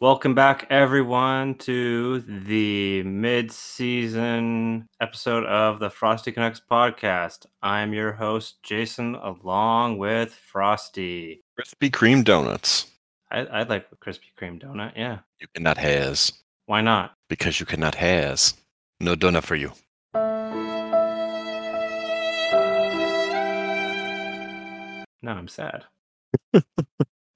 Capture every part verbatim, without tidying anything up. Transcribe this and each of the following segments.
Welcome back, everyone, to the mid-season episode of the Frosty Canucks podcast. I'm your host, Jason, along with Frosty. Krispy Kreme donuts. I, I'd like a Krispy Kreme donut, yeah. You cannot has. Why not? Because you cannot has. No donut for you. No, I'm sad.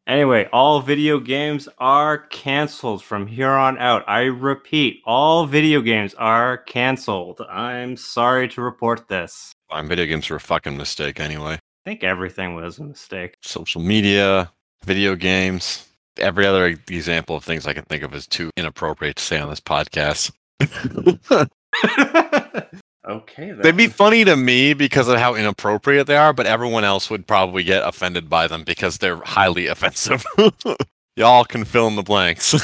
Anyway, all video games are canceled from here on out. I repeat, all video games are canceled. I'm sorry to report this. Well, video games were a fucking mistake anyway. I think everything was a mistake. Social media, video games, every other example of things I can think of is too inappropriate to say on this podcast. Okay, then. They'd be funny to me because of how inappropriate they are, but everyone else would probably get offended by them because they're highly offensive. Y'all can fill in the blanks.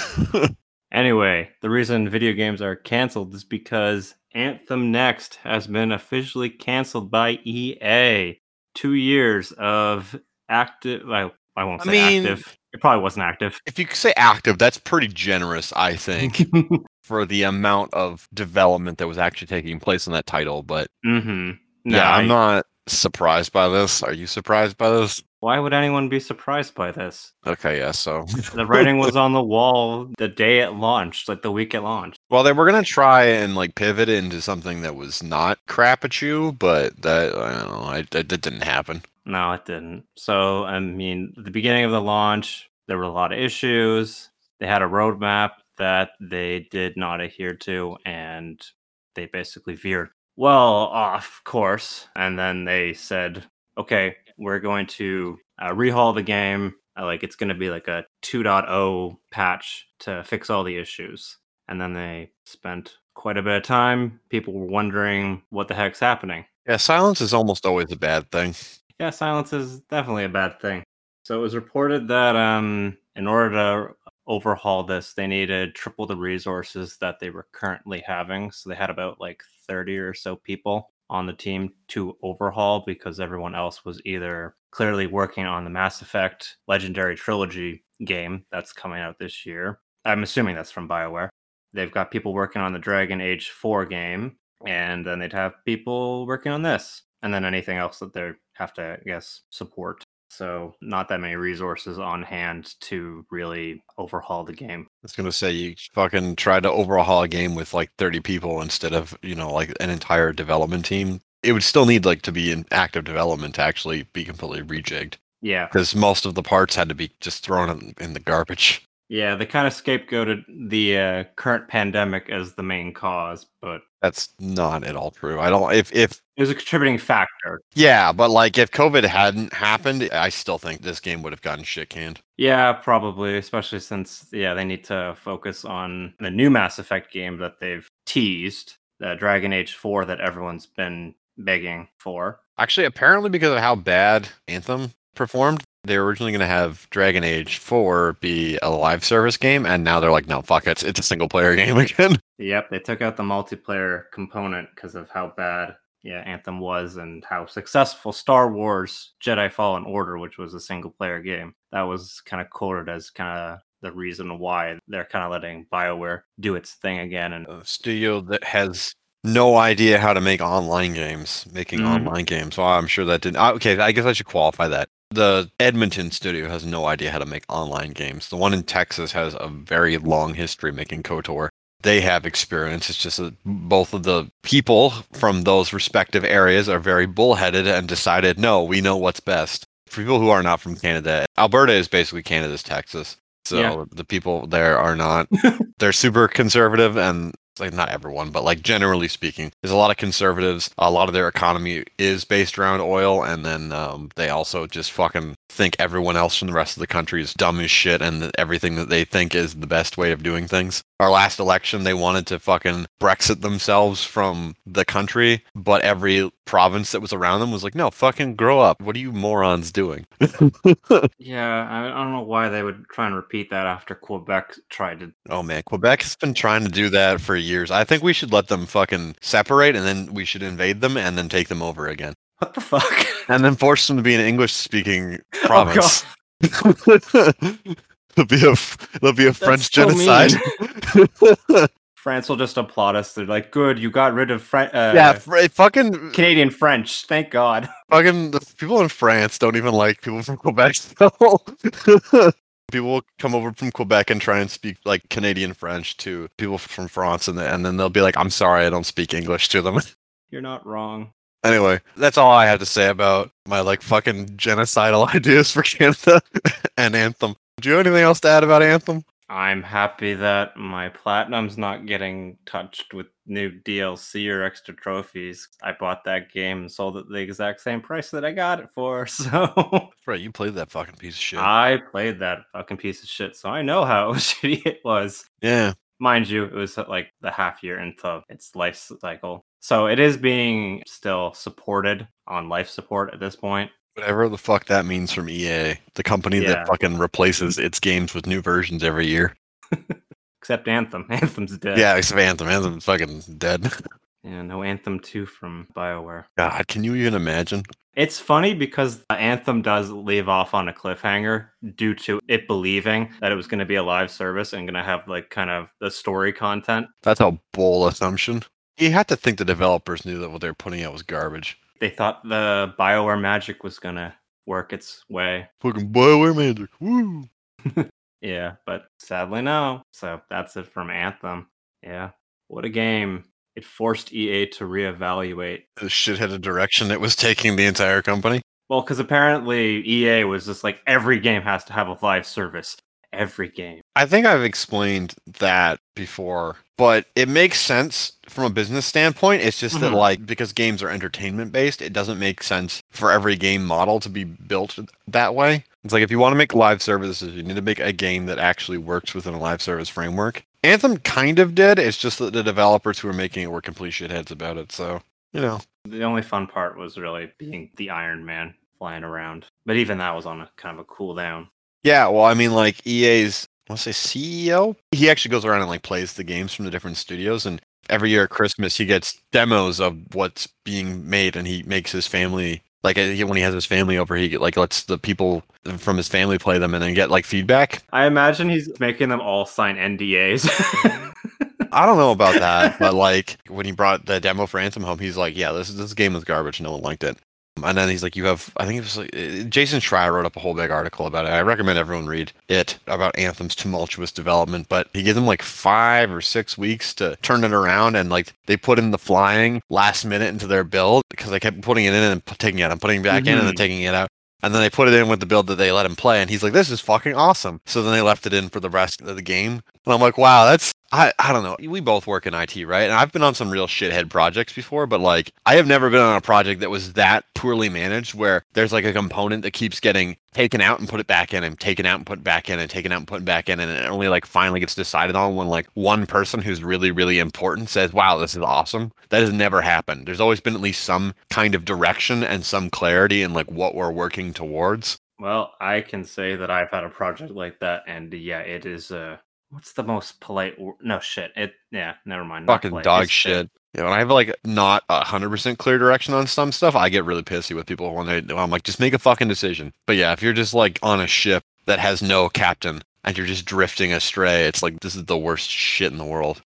Anyway, the reason video games are canceled is because Anthem Next has been officially canceled by E A. Two years of active... I, I won't say I mean, active. It probably wasn't active. If you say active, that's pretty generous, I think. For the amount of development that was actually taking place in that title, but mm-hmm. no, yeah, I'm I, not surprised by this. Are you surprised by this? Why would anyone be surprised by this? Okay, yeah, so... The writing was on the wall the day it launched, like the week it launched. Well, they were going to try and like pivot into something that was not crap at you, but that, I don't know, I, that, that didn't happen. No, it didn't. So, I mean, at the beginning of the launch, there were a lot of issues. They had a roadmap that they did not adhere to, and they basically veered well off course. And then they said, okay, we're going to uh, rehaul the game. Uh, like it's going to be like a two point oh patch to fix all the issues. And then they spent quite a bit of time. People were wondering what the heck's happening. Yeah, silence is almost always a bad thing. Yeah, silence is definitely a bad thing. So it was reported that um, in order to overhaul this, they needed triple the resources that they were currently having. So they had about like thirty or so people on the team to overhaul because everyone else was either clearly working on the Mass Effect Legendary Trilogy game that's coming out this year. I'm assuming that's from BioWare. They've got people working on the Dragon Age four game, and then they'd have people working on this, and then anything else that they have to, I guess, support. So not that many resources on hand to really overhaul the game. I was going to say, you fucking try to overhaul a game with like thirty people instead of, you know, like an entire development team. It would still need like to be in active development to actually be completely rejigged. Yeah. Because most of the parts had to be just thrown in, in the garbage. Yeah, they kind of scapegoated the uh, current pandemic as the main cause, but that's not at all true. I don't. If if it was a contributing factor. Yeah, but like if COVID hadn't happened, I still think this game would have gotten shit canned. Yeah, probably, especially since yeah they need to focus on the new Mass Effect game that they've teased, the Dragon Age four that everyone's been begging for. Actually, apparently because of how bad Anthem performed, they were originally going to have Dragon Age four be a live service game, and now they're like, no, fuck it, it's, it's a single player game again. Yep, they took out the multiplayer component because of how bad yeah, Anthem was and how successful Star Wars Jedi Fallen Order, which was a single player game. That was kind of quoted as kind of the reason why they're kind of letting BioWare do its thing again. And a studio that has no idea how to make online games, making mm-hmm. online games. Well, I'm sure that didn't... Okay, I guess I should qualify that. The Edmonton studio has no idea how to make online games. The one in Texas has a very long history making KOTOR. They have experience. It's just that both of the people from those respective areas are very bullheaded and decided, no, we know what's best. For people who are not from Canada, Alberta is basically Canada's Texas. So yeah. The people there are not, they're super conservative and... Like not everyone, but like generally speaking, there's a lot of conservatives. A lot of their economy is based around oil, and then um, they also just fucking think everyone else from the rest of the country is dumb as shit, and that everything that they think is the best way of doing things. Our last election, they wanted to fucking Brexit themselves from the country, but every province that was around them was like, "No, fucking grow up! What are you morons doing?" Yeah, I don't know why they would try and repeat that after Quebec tried to. Oh man, Quebec has been trying to do that for years. I think we should let them fucking separate, and then we should invade them and then take them over again. What the fuck? and then forced them to be an English-speaking province. Oh, God. There'll be a, there'll be a French so genocide. France will just applaud us. They're like, good, you got rid of French. Uh, yeah, fr- fucking... Canadian French, thank God. Fucking the people in France don't even like people from Quebec still. People come over from Quebec and try and speak like Canadian French to people from France, and, and then they'll be like, I'm sorry, I don't speak English to them. You're not wrong. Anyway, that's all I have to say about my like fucking genocidal ideas for Canada and Anthem. Do you have anything else to add about Anthem? I'm happy that my Platinum's not getting touched with new D L C or extra trophies. I bought that game and sold it the exact same price that I got it for, so... That's right, you played that fucking piece of shit. I played that fucking piece of shit, so I know how shitty it was. Yeah. Mind you, it was like the half year into its life cycle. So it is being still supported on life support at this point. Whatever the fuck that means from E A, the company yeah. that fucking replaces its games with new versions every year. Except Anthem. Anthem's dead. Yeah, except Anthem. Anthem's fucking dead. Yeah, no Anthem two from BioWare. God, can you even imagine? It's funny because Anthem does leave off on a cliffhanger due to it believing that it was going to be a live service and going to have like kind of the story content. That's a bold assumption. You have to think the developers knew that what they were putting out was garbage. They thought the BioWare magic was going to work its way. Fucking BioWare magic. Woo! Yeah, but sadly no. So that's it from Anthem. Yeah. What a game. It forced E A to reevaluate the shitheaded direction it was taking the entire company. Well, because apparently E A was just like, every game has to have a live service. Every game. I think I've explained that before, but it makes sense from a business standpoint. It's just mm-hmm. that, like, because games are entertainment based, it doesn't make sense for every game model to be built that way. It's like, if you want to make live services, you need to make a game that actually works within a live service framework. Anthem kind of did. It's just that the developers who were making it were complete shitheads about it. So, you know, the only fun part was really being the Iron Man flying around, but even that was on a kind of a cool down. Yeah, well, I mean, like, E A's, I want to say C E O? He actually goes around and, like, plays the games from the different studios, and every year at Christmas, he gets demos of what's being made, and he makes his family, like, when he has his family over, he, like, lets the people from his family play them and then get, like, feedback. I imagine he's making them all sign N D As. I don't know about that, but, like, when he brought the demo for Anthem home, he's like, yeah, this this game was garbage, no one liked it. And then he's like, you have, I think it was like, Jason Schreier wrote up a whole big article about it. I recommend everyone read it about Anthem's tumultuous development, but he gave them like five or six weeks to turn it around. And like, they put in the flying last minute into their build because they kept putting it in and taking it out and putting it back mm-hmm. in and then taking it out. And then they put it in with the build that they let him play. And he's like, this is fucking awesome. So then they left it in for the rest of the game. And I'm like, wow, that's, I, I don't know. We both work in I T, right? And I've been on some real shithead projects before, but like, I have never been on a project that was that poorly managed where there's like a component that keeps getting taken out and put it back in and taken out and put it back in and taken out and put it back in. And it only like finally gets decided on when like one person who's really, really important says, wow, this is awesome. That has never happened. There's always been at least some kind of direction and some clarity in like what we're working towards. Well, I can say that I've had a project like that. And yeah, it is a... Uh... What's the most polite? Or- no shit. It yeah. Never mind. Fucking polite. Dog it's shit. It. Yeah, when I have like not a hundred percent clear direction on some stuff, I get really pissy with people when they. When I'm like, just make a fucking decision. But yeah, if you're just like on a ship that has no captain and you're just drifting astray, it's like this is the worst shit in the world.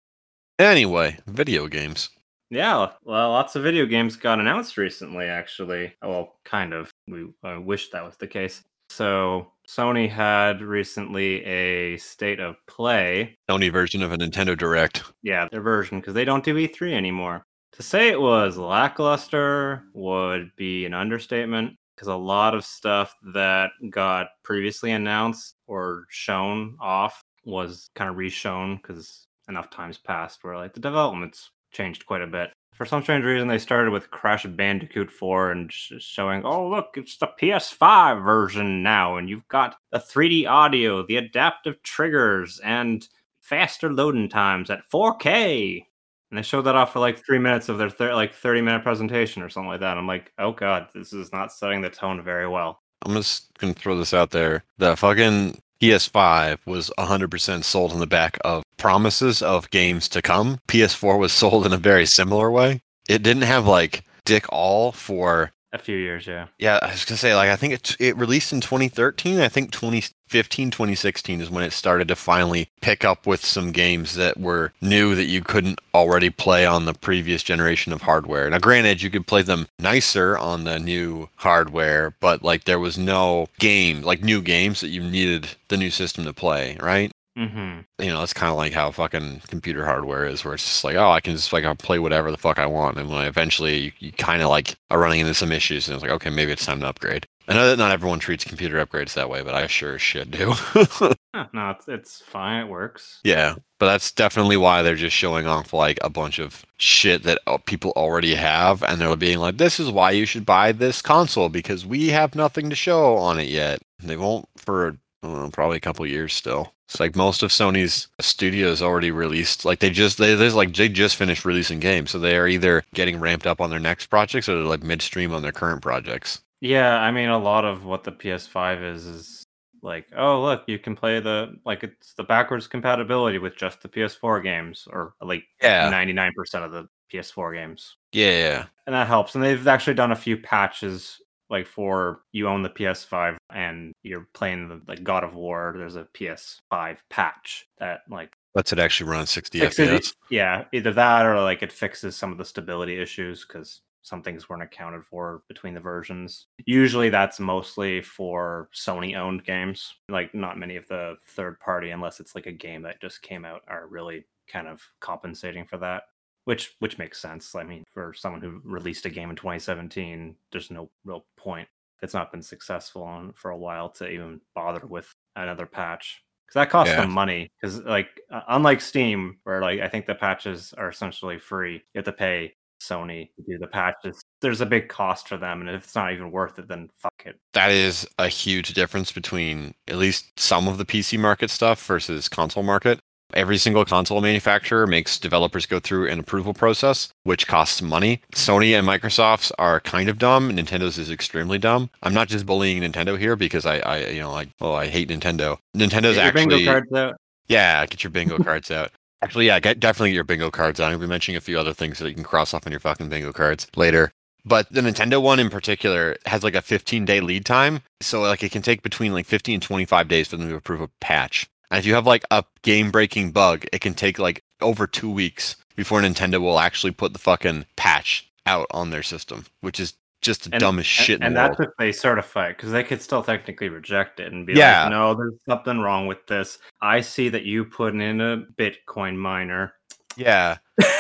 Anyway, video games. Yeah, well, lots of video games got announced recently. Actually, well, kind of. We I wish that was the case. So. Sony had recently a State of Play. Sony version of a Nintendo Direct. Yeah, their version, because they don't do E three anymore. To say it was lackluster would be an understatement, because a lot of stuff that got previously announced or shown off was kind of reshown, because enough time's passed where like the development's changed quite a bit. For some strange reason, they started with Crash Bandicoot four and sh- showing, oh, look, it's the P S five version now, and you've got the three D audio, the adaptive triggers, and faster loading times at four K. And they showed that off for like three minutes of their thir- like thirty-minute presentation or something like that. I'm like, oh, God, this is not setting the tone very well. I'm just going to throw this out there. The fucking P S five was one hundred percent sold on the back of promises of games to come. P S four was sold in a very similar way. It didn't have like dick all for A few years, yeah. Yeah, I was going to say, like, I think it, it released in twenty thirteen. I think twenty fifteen, twenty sixteen is when it started to finally pick up with some games that were new that you couldn't already play on the previous generation of hardware. Now, granted, you could play them nicer on the new hardware, but, like, there was no game, like, new games that you needed the new system to play, right? Mm-hmm. You know, it's kind of like how fucking computer hardware is, where it's just like, oh, I can just like I'll play whatever the fuck I want, and when I eventually you, you kind of like are running into some issues, and it's like, okay, maybe it's time to upgrade. I know that not everyone treats computer upgrades that way, but I sure as shit do. No, it's it's fine. It works. Yeah, but that's definitely why they're just showing off like a bunch of shit that people already have, and they're being like, this is why you should buy this console because we have nothing to show on it yet. And they won't for I don't know, probably a couple years still. It's like most of Sony's studios already released. Like they just they there's like they just finished releasing games, so they are either getting ramped up on their next projects or they're like midstream on their current projects. Yeah, I mean a lot of what the P S five is is like, oh look, you can play the like it's the backwards compatibility with just the P S four games, or like yeah. ninety-nine percent of the P S four games. Yeah, yeah, and that helps. And they've actually done a few patches. Like for you own the P S five and you're playing the like God of War, there's a P S five patch that like lets it actually run sixty F P S. Yeah, either that or like it fixes some of the stability issues because some things weren't accounted for between the versions. Usually that's mostly for Sony-owned games. Like not many of the third party, unless it's like a game that just came out, are really kind of compensating for that. Which which makes sense. I mean, for someone who released a game in twenty seventeen, there's no real point. It's not been successful on, for a while to even bother with another patch. Because that costs yeah. them money. Because like, uh, unlike Steam, where like I think the patches are essentially free, you have to pay Sony to do the patches. There's a big cost for them, and if it's not even worth it, then fuck it. That is a huge difference between at least some of the P C market stuff versus console market. Every single console manufacturer makes developers go through an approval process, which costs money. Sony and Microsoft's are kind of dumb. Nintendo's is extremely dumb. I'm not just bullying Nintendo here because I, I you know, like, oh, I hate Nintendo. Nintendo's get actually. Get your bingo cards out. Yeah, get your bingo cards out. Actually, yeah, get, definitely get your bingo cards out. I'm going to be mentioning a few other things that you can cross off on your fucking bingo cards later. But the Nintendo one in particular has like a fifteen-day lead time. So like it can take between like fifteen and twenty-five days for them to approve a patch. And if you have like a game-breaking bug, it can take like over two weeks before Nintendo will actually put the fucking patch out on their system, which is just the and, dumbest shit and, in and the world. And that's if they certify it, because they could still technically reject it and be yeah. like, no, there's something wrong with this. I see that you put in a Bitcoin miner. Yeah.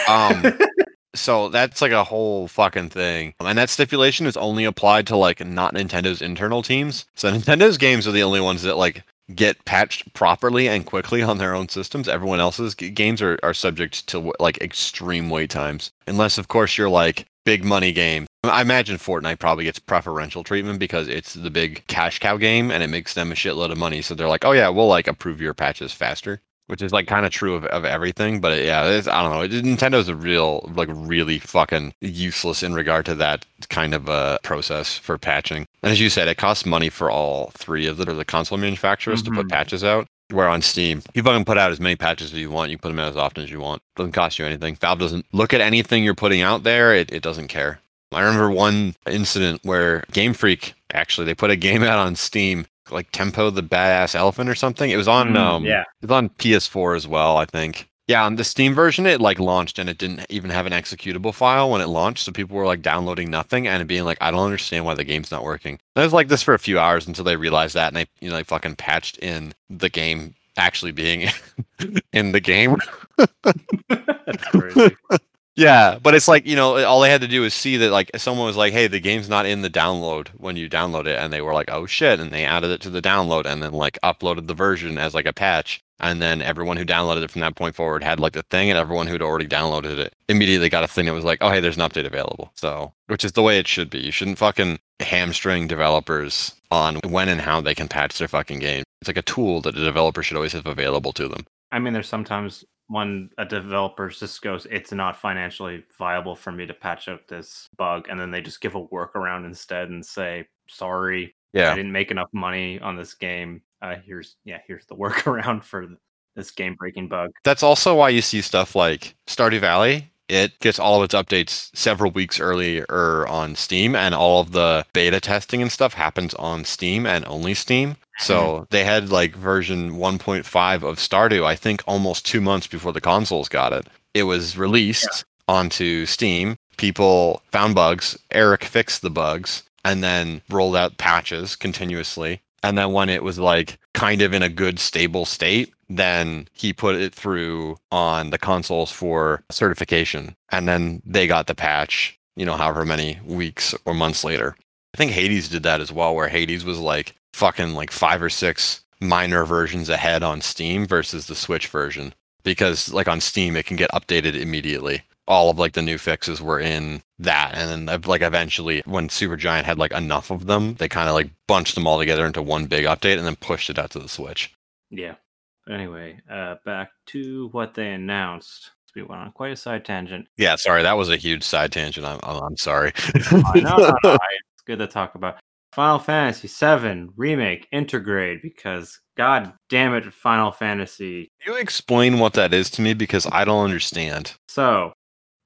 Um, so that's like a whole fucking thing. And that stipulation is only applied to like not Nintendo's internal teams. So Nintendo's games are the only ones that like get patched properly and quickly on their own systems. Everyone else's g- games are, are subject to like extreme wait times, unless of course you're like big money game. I imagine Fortnite probably gets preferential treatment because it's the big cash cow game and it makes them a shitload of money, so they're like, oh yeah, we'll like approve your patches faster, which is like kind of true of, of everything. But it, yeah it's, I don't know, it, Nintendo's a real like really fucking useless in regard to that kind of a uh, process for patching. And as you said, it costs money for all three of the, the console manufacturers mm-hmm. to put patches out. Where on Steam, you fucking put out as many patches as you want. You put them out as often as you want. It doesn't cost you anything. Valve doesn't look at anything you're putting out there. It, it doesn't care. I remember one incident where Game Freak, actually, they put a game out on Steam, like Tempo the Badass Elephant or something. It was on, mm, um, yeah. It was on P S four as well, I think. Yeah, on the Steam version, it like launched and it didn't even have an executable file when it launched. So people were like downloading nothing and being like, I don't understand why the game's not working. And it was like this for a few hours until they realized that, and they, you know, they fucking patched in the game actually being in the game. That's crazy. Yeah, but it's like, you know, all they had to do is see that like someone was like, hey, the game's not in the download when you download it. And they were like, oh shit. And they added it to the download and then like uploaded the version as like a patch. And then everyone who downloaded it from that point forward had like the thing, and everyone who'd already downloaded it immediately got a thing that was like, oh, hey, there's an update available. So, which is the way it should be. You shouldn't fucking hamstring developers on when and how they can patch their fucking game. It's like a tool that a developer should always have available to them. I mean, there's sometimes when a developer just goes, it's not financially viable for me to patch out this bug, and then they just give a workaround instead and say, sorry, yeah. I didn't make enough money on this game. Uh, here's yeah, here's the workaround for this game breaking bug. That's also why you see stuff like Stardew Valley it gets all of its updates several weeks earlier on Steam, and all of the beta testing and stuff happens on Steam and only Steam. So they had like version one point five of Stardew, I think almost two months before the consoles got it. It was released yeah. onto Steam. People found bugs. Eric fixed the bugs and then rolled out patches continuously. And then when it was like kind of in a good stable state, then he put it through on the consoles for certification. And then they got the patch, you know, however many weeks or months later. I think Hades did that as well, where Hades was like fucking like five or six minor versions ahead on Steam versus the Switch version, because like on Steam it can get updated immediately. All of like the new fixes were in that, and then like eventually when Supergiant had like enough of them, they kind of like bunched them all together into one big update and then pushed it out to the Switch. Yeah. Anyway, uh, back to what they announced. We went on quite a side tangent. Yeah, sorry, that was a huge side tangent. I'm I'm, I'm sorry. no, no, no, no. It's good to talk about. Final Fantasy seven Remake Intergrade, because god damn it, Final Fantasy. Can you explain what that is to me, because I don't understand. So,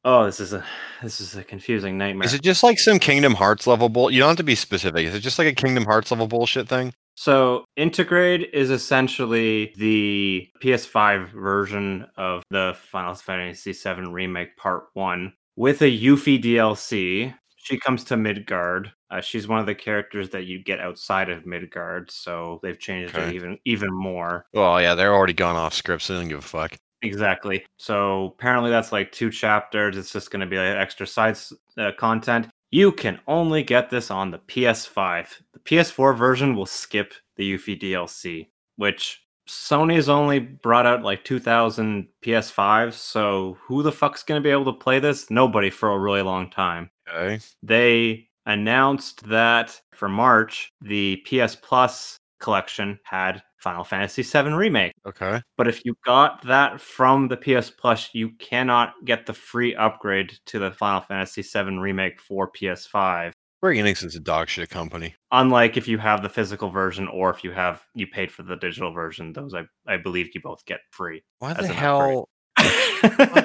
oh, this is a this is a confusing nightmare. Is it just like some Kingdom Hearts level bullshit? You don't have to be specific. Is it just like a Kingdom Hearts level bullshit thing? So, Intergrade is essentially the P S five version of the Final Fantasy seven Remake Part one with a Yuffie D L C. She comes to Midgard. Uh, she's one of the characters that you get outside of Midgard, so they've changed okay. it even even more. Well, yeah, they're already gone off script, so they don't give a fuck. Exactly. So apparently that's like two chapters. It's just going to be like extra side uh, content. You can only get this on the P S five. The P S four version will skip the Yuffie D L C, which Sony's only brought out like two thousand P S fives, so who the fuck's going to be able to play this? Nobody for a really long time. Okay. They announced that for March, the P S Plus collection had Final Fantasy seven Remake. Okay. But if you got that from the P S Plus, you cannot get the free upgrade to the Final Fantasy seven Remake for P S five. Square Enix is a dog shit company. Unlike if you have the physical version, or if you have you paid for the digital version, those I I believe you both get free. Why the hell?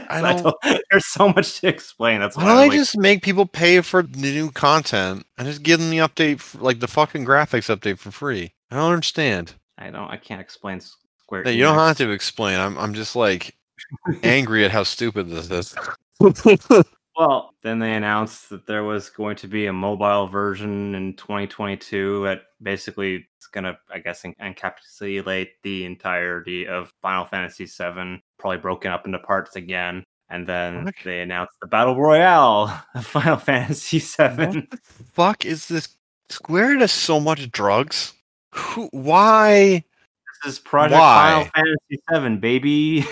I don't... I there's so much to explain. That's why, why don't I like... just make people pay for the new content and just give them the update, for, like the fucking graphics update for free? I don't understand. I don't. I can't explain Square. No, you don't have to explain. I'm. I'm just like angry at how stupid this is. Well, then they announced that there was going to be a mobile version in twenty twenty-two that basically is going to, I guess, encapsulate the entirety of Final Fantasy seven, probably broken up into parts again. And then they announced the Battle Royale of Final Fantasy seven. What the fuck is this? Square does so much drugs. Who, why? This is Project why? Final Fantasy seven, baby.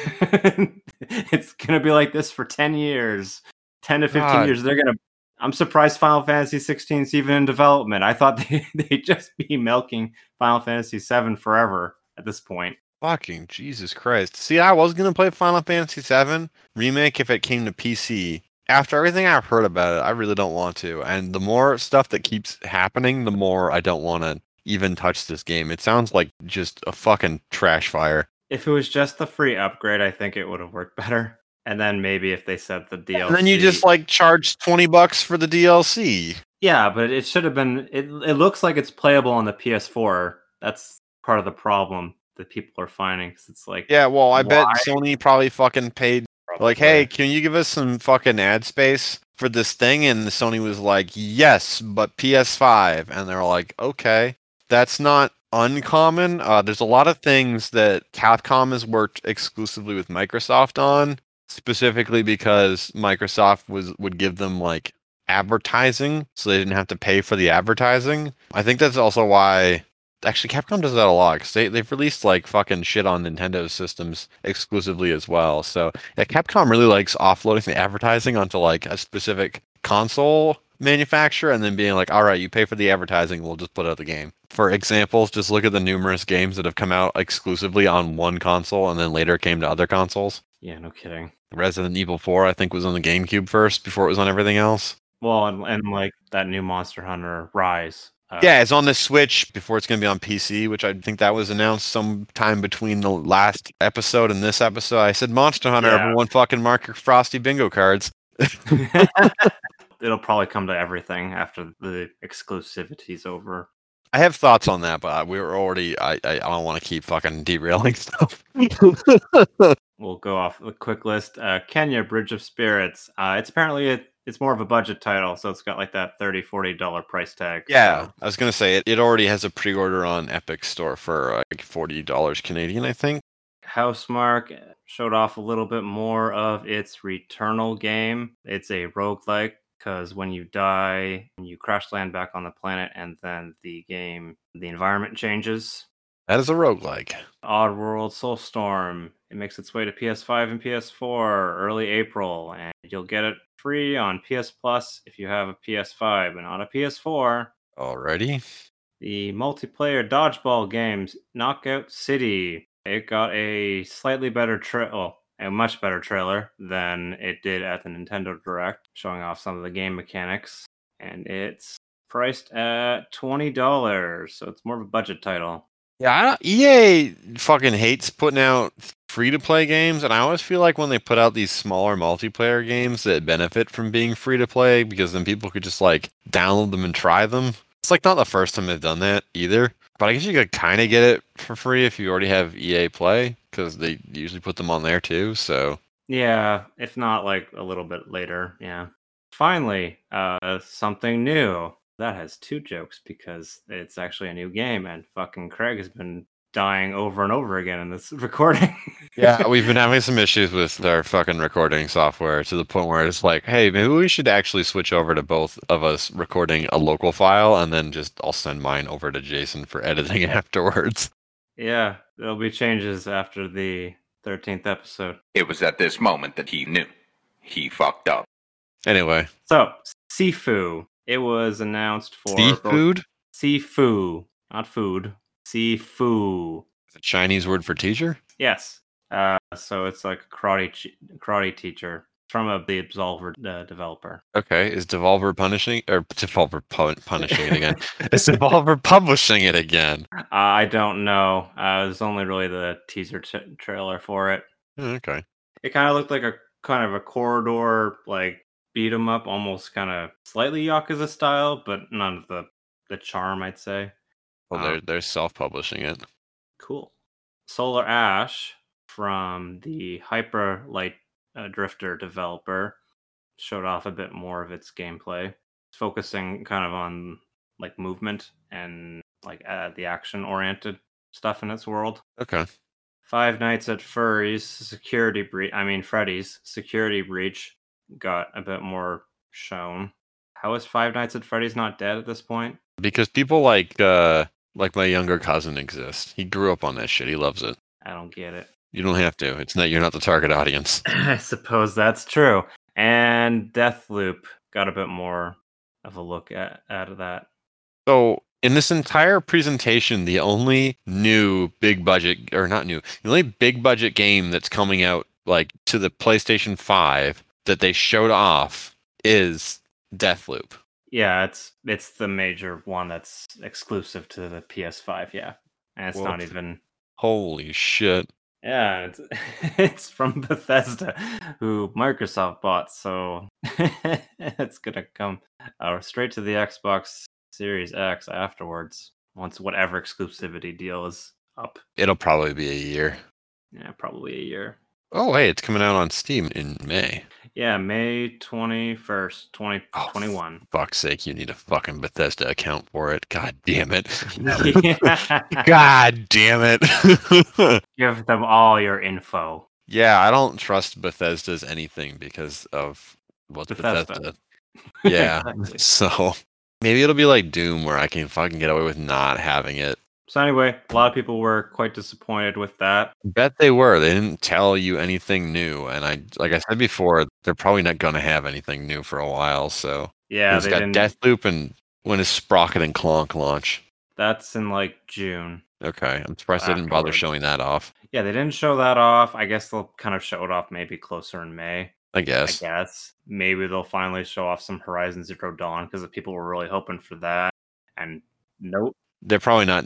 It's going to be like this for ten years. ten to fifteen God. Years, they're gonna. I'm surprised Final Fantasy sixteen is even in development. I thought they they'd just be milking Final Fantasy seven forever at this point. Fucking Jesus Christ! See, I was gonna play Final Fantasy seven Remake if it came to P C. After everything I've heard about it, I really don't want to. And the more stuff that keeps happening, the more I don't want to even touch this game. It sounds like just a fucking trash fire. If it was just the free upgrade, I think it would have worked better. And then maybe if they said the D L C, and then you just like charge twenty bucks for the D L C. Yeah, but it should have been. It it looks like it's playable on the P S four. That's part of the problem that people are finding, because it's like, yeah, well, I why? bet Sony probably fucking paid. Probably. Like, hey, can you give us some fucking ad space for this thing? And Sony was like, yes, but P S five. And they're like, okay, that's not uncommon. Uh, there's a lot of things that Capcom has worked exclusively with Microsoft on. Specifically because Microsoft was would give them like advertising, so they didn't have to pay for the advertising. I think that's also why actually Capcom does that a lot, because they, they've released like fucking shit on Nintendo systems exclusively as well. So yeah, Capcom really likes offloading the advertising onto like a specific console manufacturer and then being like, all right, you pay for the advertising, we'll just put out the game. For examples, just look at the numerous games that have come out exclusively on one console and then later came to other consoles. Yeah, no kidding. Resident Evil four, I think, was on the GameCube first before it was on everything else. Well, and, and like that new Monster Hunter Rise. Uh, yeah, it's on the Switch before it's going to be on P C, which I think that was announced sometime between the last episode and this episode. I said Monster Hunter, yeah. Everyone fucking mark your Frosty bingo cards. It'll probably come to everything after the exclusivity's over. I have thoughts on that, but we were already... I, I don't want to keep fucking derailing stuff. We'll go off a quick list. Uh, Kenya, Bridge of Spirits. Uh, it's apparently... a It's more of a budget title, so it's got like that thirty dollars, forty dollars price tag. Yeah, so. I was going to say, it, it already has a pre-order on Epic Store for like forty dollars Canadian, I think. Housemarque showed off a little bit more of its Returnal game. It's a roguelike, because when you die, you crash land back on the planet, and then the game, the environment changes. That is a roguelike. Oddworld Soulstorm. It makes its way to P S five and P S four early April, and you'll get it free on P S Plus if you have a P S five, but not a P S four. Alrighty. The multiplayer dodgeball games, Knockout City. It got a slightly better tra- well, a much better trailer than it did at the Nintendo Direct, showing off some of the game mechanics, and it's priced at twenty dollars, so it's more of a budget title. Yeah, I don't, E A fucking hates putting out free-to-play games, and I always feel like when they put out these smaller multiplayer games that benefit from being free-to-play, because then people could just, like, download them and try them. It's, like, not the first time they've done that, either. But I guess you could kind of get it for free if you already have E A Play, because they usually put them on there, too, so... Yeah, if not, like, a little bit later, yeah. Finally, uh, something new. That has two jokes because it's actually a new game, and fucking Craig has been dying over and over again in this recording. Yeah, we've been having some issues with our fucking recording software to the point where it's like, hey, maybe we should actually switch over to both of us recording a local file, and then just I'll send mine over to Jason for editing afterwards. Yeah, there'll be changes after the thirteenth episode. It was at this moment that he knew. He fucked up. Anyway. So, Sifu. It was announced for... Seafood? Both, Sifu. Not food. Sifu. It's a Chinese word for teacher? Yes. Uh, so it's like karate chi- karate teacher from a, the Absolver uh, developer. Okay. Is Devolver punishing... Or Devolver pu- punishing it again? Is Devolver publishing it again? Uh, I don't know. Uh, there's only really the teaser t- trailer for it. Mm, okay. It kind of looked like a kind of a corridor, like... beat 'em up, almost kind of slightly Yakuza style, but none of the, the charm, I'd say. Well, um, they're they're self-publishing it. Cool. Solar Ash from the Hyper Light uh, Drifter developer showed off a bit more of its gameplay, focusing kind of on like movement and like uh, the action-oriented stuff in its world. Okay. Five Nights at Furry's Security Breach. I mean, Freddy's Security Breach. Got a bit more shown. How is Five Nights at Freddy's not dead at this point? Because people like uh, like my younger cousin exist. He grew up on that shit. He loves it. I don't get it. You don't have to. It's not. You're not the target audience. I suppose that's true. And Deathloop got a bit more of a look at out of that. So in this entire presentation, the only new big budget or not new, the only big budget game that's coming out like to the PlayStation five. That they showed off is Deathloop. Yeah, it's it's the major one that's exclusive to the P S five, yeah. And it's Whoa. Not even... Holy shit. Yeah, it's, it's from Bethesda, who Microsoft bought, so it's gonna come uh, straight to the Xbox Series X afterwards, once whatever exclusivity deal is up. It'll probably be a year. Yeah, probably a year. Oh, hey, it's coming out on Steam in May. Yeah, May twenty-first, twenty twenty-one. Oh, fuck's sake, you need a fucking Bethesda account for it. God damn it. God damn it. Give them all your info. Yeah, I don't trust Bethesda's anything because of what's Bethesda. Bethesda. Yeah, exactly. So maybe it'll be like Doom where I can fucking get away with not having it. So anyway, a lot of people were quite disappointed with that. Bet they were. They didn't tell you anything new. And I, like I said before, they're probably not going to have anything new for a while. So yeah, it's got didn't... Deathloop and when is Sprocket and Clonk launch? That's in like June. Okay. I'm surprised afterwards. They didn't bother showing that off. Yeah, they didn't show that off. I guess they'll kind of show it off maybe closer in May. I guess. I guess. Maybe they'll finally show off some Horizon Zero Dawn because the people were really hoping for that. And nope. They're probably not.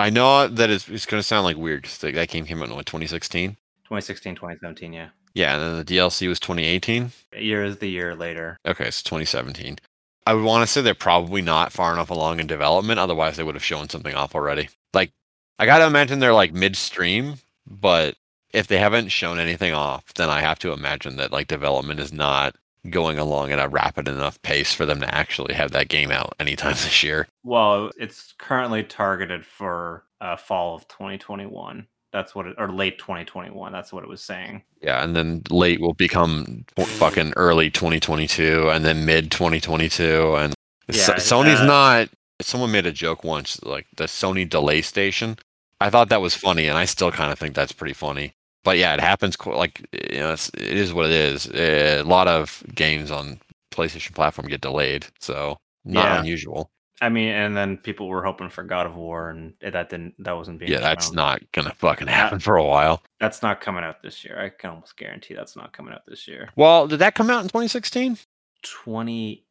I know that it's, it's going to sound like weird because that game came out in what, twenty sixteen? twenty sixteen, twenty seventeen, yeah. Yeah, and then the D L C was twenty eighteen? A year is the year later. Okay, so twenty seventeen. I would want to say they're probably not far enough along in development, otherwise they would have shown something off already. Like, I gotta imagine they're like midstream, but if they haven't shown anything off, then I have to imagine that like development is not going along at a rapid enough pace for them to actually have that game out anytime this year. Well, it's currently targeted for uh, fall of twenty twenty-one. That's what it, or late twenty twenty-one. That's what it was saying. Yeah, and then late will become fucking early twenty twenty-two, and then mid twenty twenty-two. And yeah, so, Sony's uh, not. Someone made a joke once, like the Sony delay station. I thought that was funny, and I still kind of think that's pretty funny. But yeah, it happens. Qu- like you know, it's, it is what it is. Uh, a lot of games on PlayStation platform get delayed, so not yeah. unusual. I mean, and then people were hoping for God of War, and that didn't. That wasn't being. Yeah, found. That's not gonna fucking happen that, for a while. That's not coming out this year. I can almost guarantee that's not coming out this year. Well, did that come out in twenty sixteen? twenty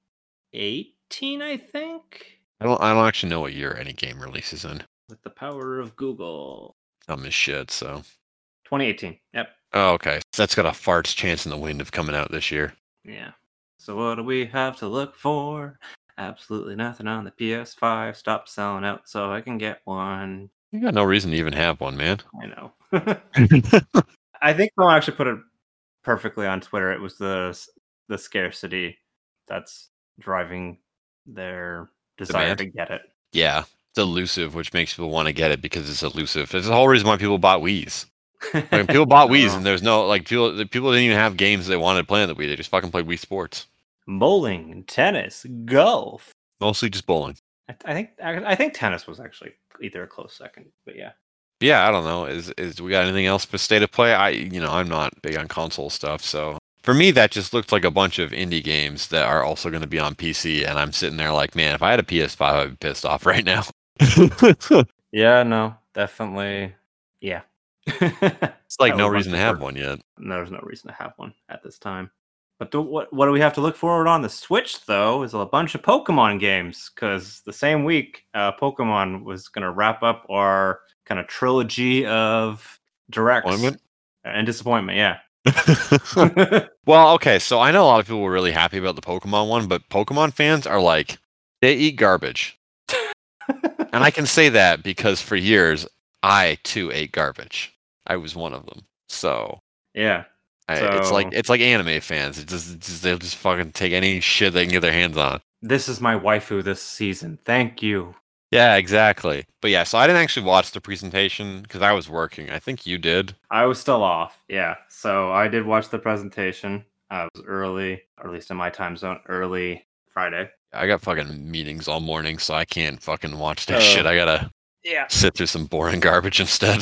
eighteen, I think. I don't. I don't actually know what year any game releases in. With the power of Google. Dumb as shit. So. twenty eighteen. Yep. Oh, okay. So that's got a fart's chance in the wind of coming out this year. Yeah. So what do we have to look for? Absolutely nothing on the P S five. Stop selling out so I can get one. You got no reason to even have one, man. I know. I think someone actually put it perfectly on Twitter. It was the the scarcity that's driving their desire Demand. to get it. Yeah. It's elusive, which makes people want to get it because it's elusive. It's the whole reason why people bought Wii's. Like, people bought Wii's and there's no, like, people, people didn't even have games they wanted to play on the Wii. They just fucking played Wii Sports. Bowling, tennis, golf. Mostly just bowling. I, th- I think I, I think tennis was actually either a close second, but yeah. Yeah, I don't know. Is is we got anything else for state of play? I you know I'm not big on console stuff, so for me that just looked like a bunch of indie games that are also going to be on P C, and I'm sitting there like, man, if I had a P S five, I'd be pissed off right now. Yeah, no, definitely, yeah. It's like no reason to have one yet. No, there's no reason to have one at this time. But do, what what do we have to look forward on the Switch, though, is a bunch of Pokemon games, because the same week, uh, Pokemon was going to wrap up our kind of trilogy of directs. Disappointment? And disappointment, yeah. Well, okay, so I know a lot of people were really happy about the Pokemon one, but Pokemon fans are like, they eat garbage. And I can say that because for years, I, too, ate garbage. I was one of them, so... Yeah. I, so, it's like it's like anime fans. It just, it just they'll just fucking take any shit they can get their hands on. This is my waifu this season. Thank you. Yeah, exactly. But yeah, so I didn't actually watch the presentation because I was working. I think you did. I was still off. Yeah, so I did watch the presentation. I was early, or at least in my time zone, early Friday. I got fucking meetings all morning, so I can't fucking watch this uh, shit. I gotta yeah sit through some boring garbage instead.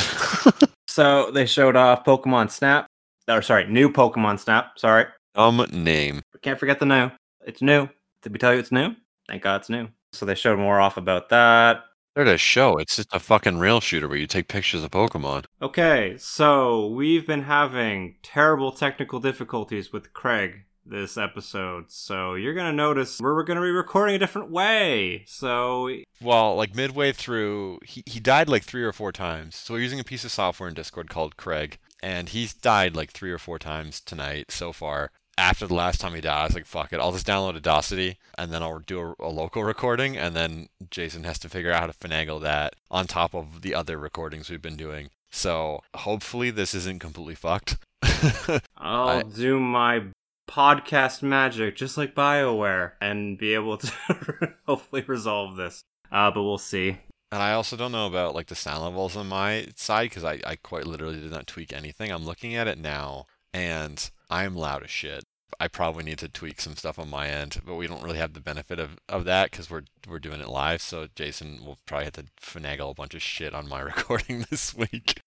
So they showed off Pokemon Snap. Or sorry, new Pokemon Snap. Sorry. Um, name. Can't forget the new. It's new. Did we tell you it's new? Thank God it's new. So they showed more off about that. They're to show. It's just a fucking rail shooter where you take pictures of Pokemon. Okay, so we've been having terrible technical difficulties with Craig this episode. So you're going to notice we're going to be recording a different way. So... Well, like midway through, he, he died like three or four times. So we're using a piece of software in Discord called Craig. And he's died like three or four times tonight so far. After the last time he died, I was like, fuck it. I'll just download Audacity, and then I'll do a, a local recording, and then Jason has to figure out how to finagle that on top of the other recordings we've been doing. So hopefully this isn't completely fucked. I'll I, do my podcast magic, just like BioWare, and be able to hopefully resolve this. Uh, but we'll see. And I also don't know about like the sound levels on my side because I, I quite literally did not tweak anything. I'm looking at it now and I'm loud as shit. I probably need to tweak some stuff on my end, but we don't really have the benefit of, of that because we're we're doing it live. So Jason will probably have to finagle a bunch of shit on my recording this week.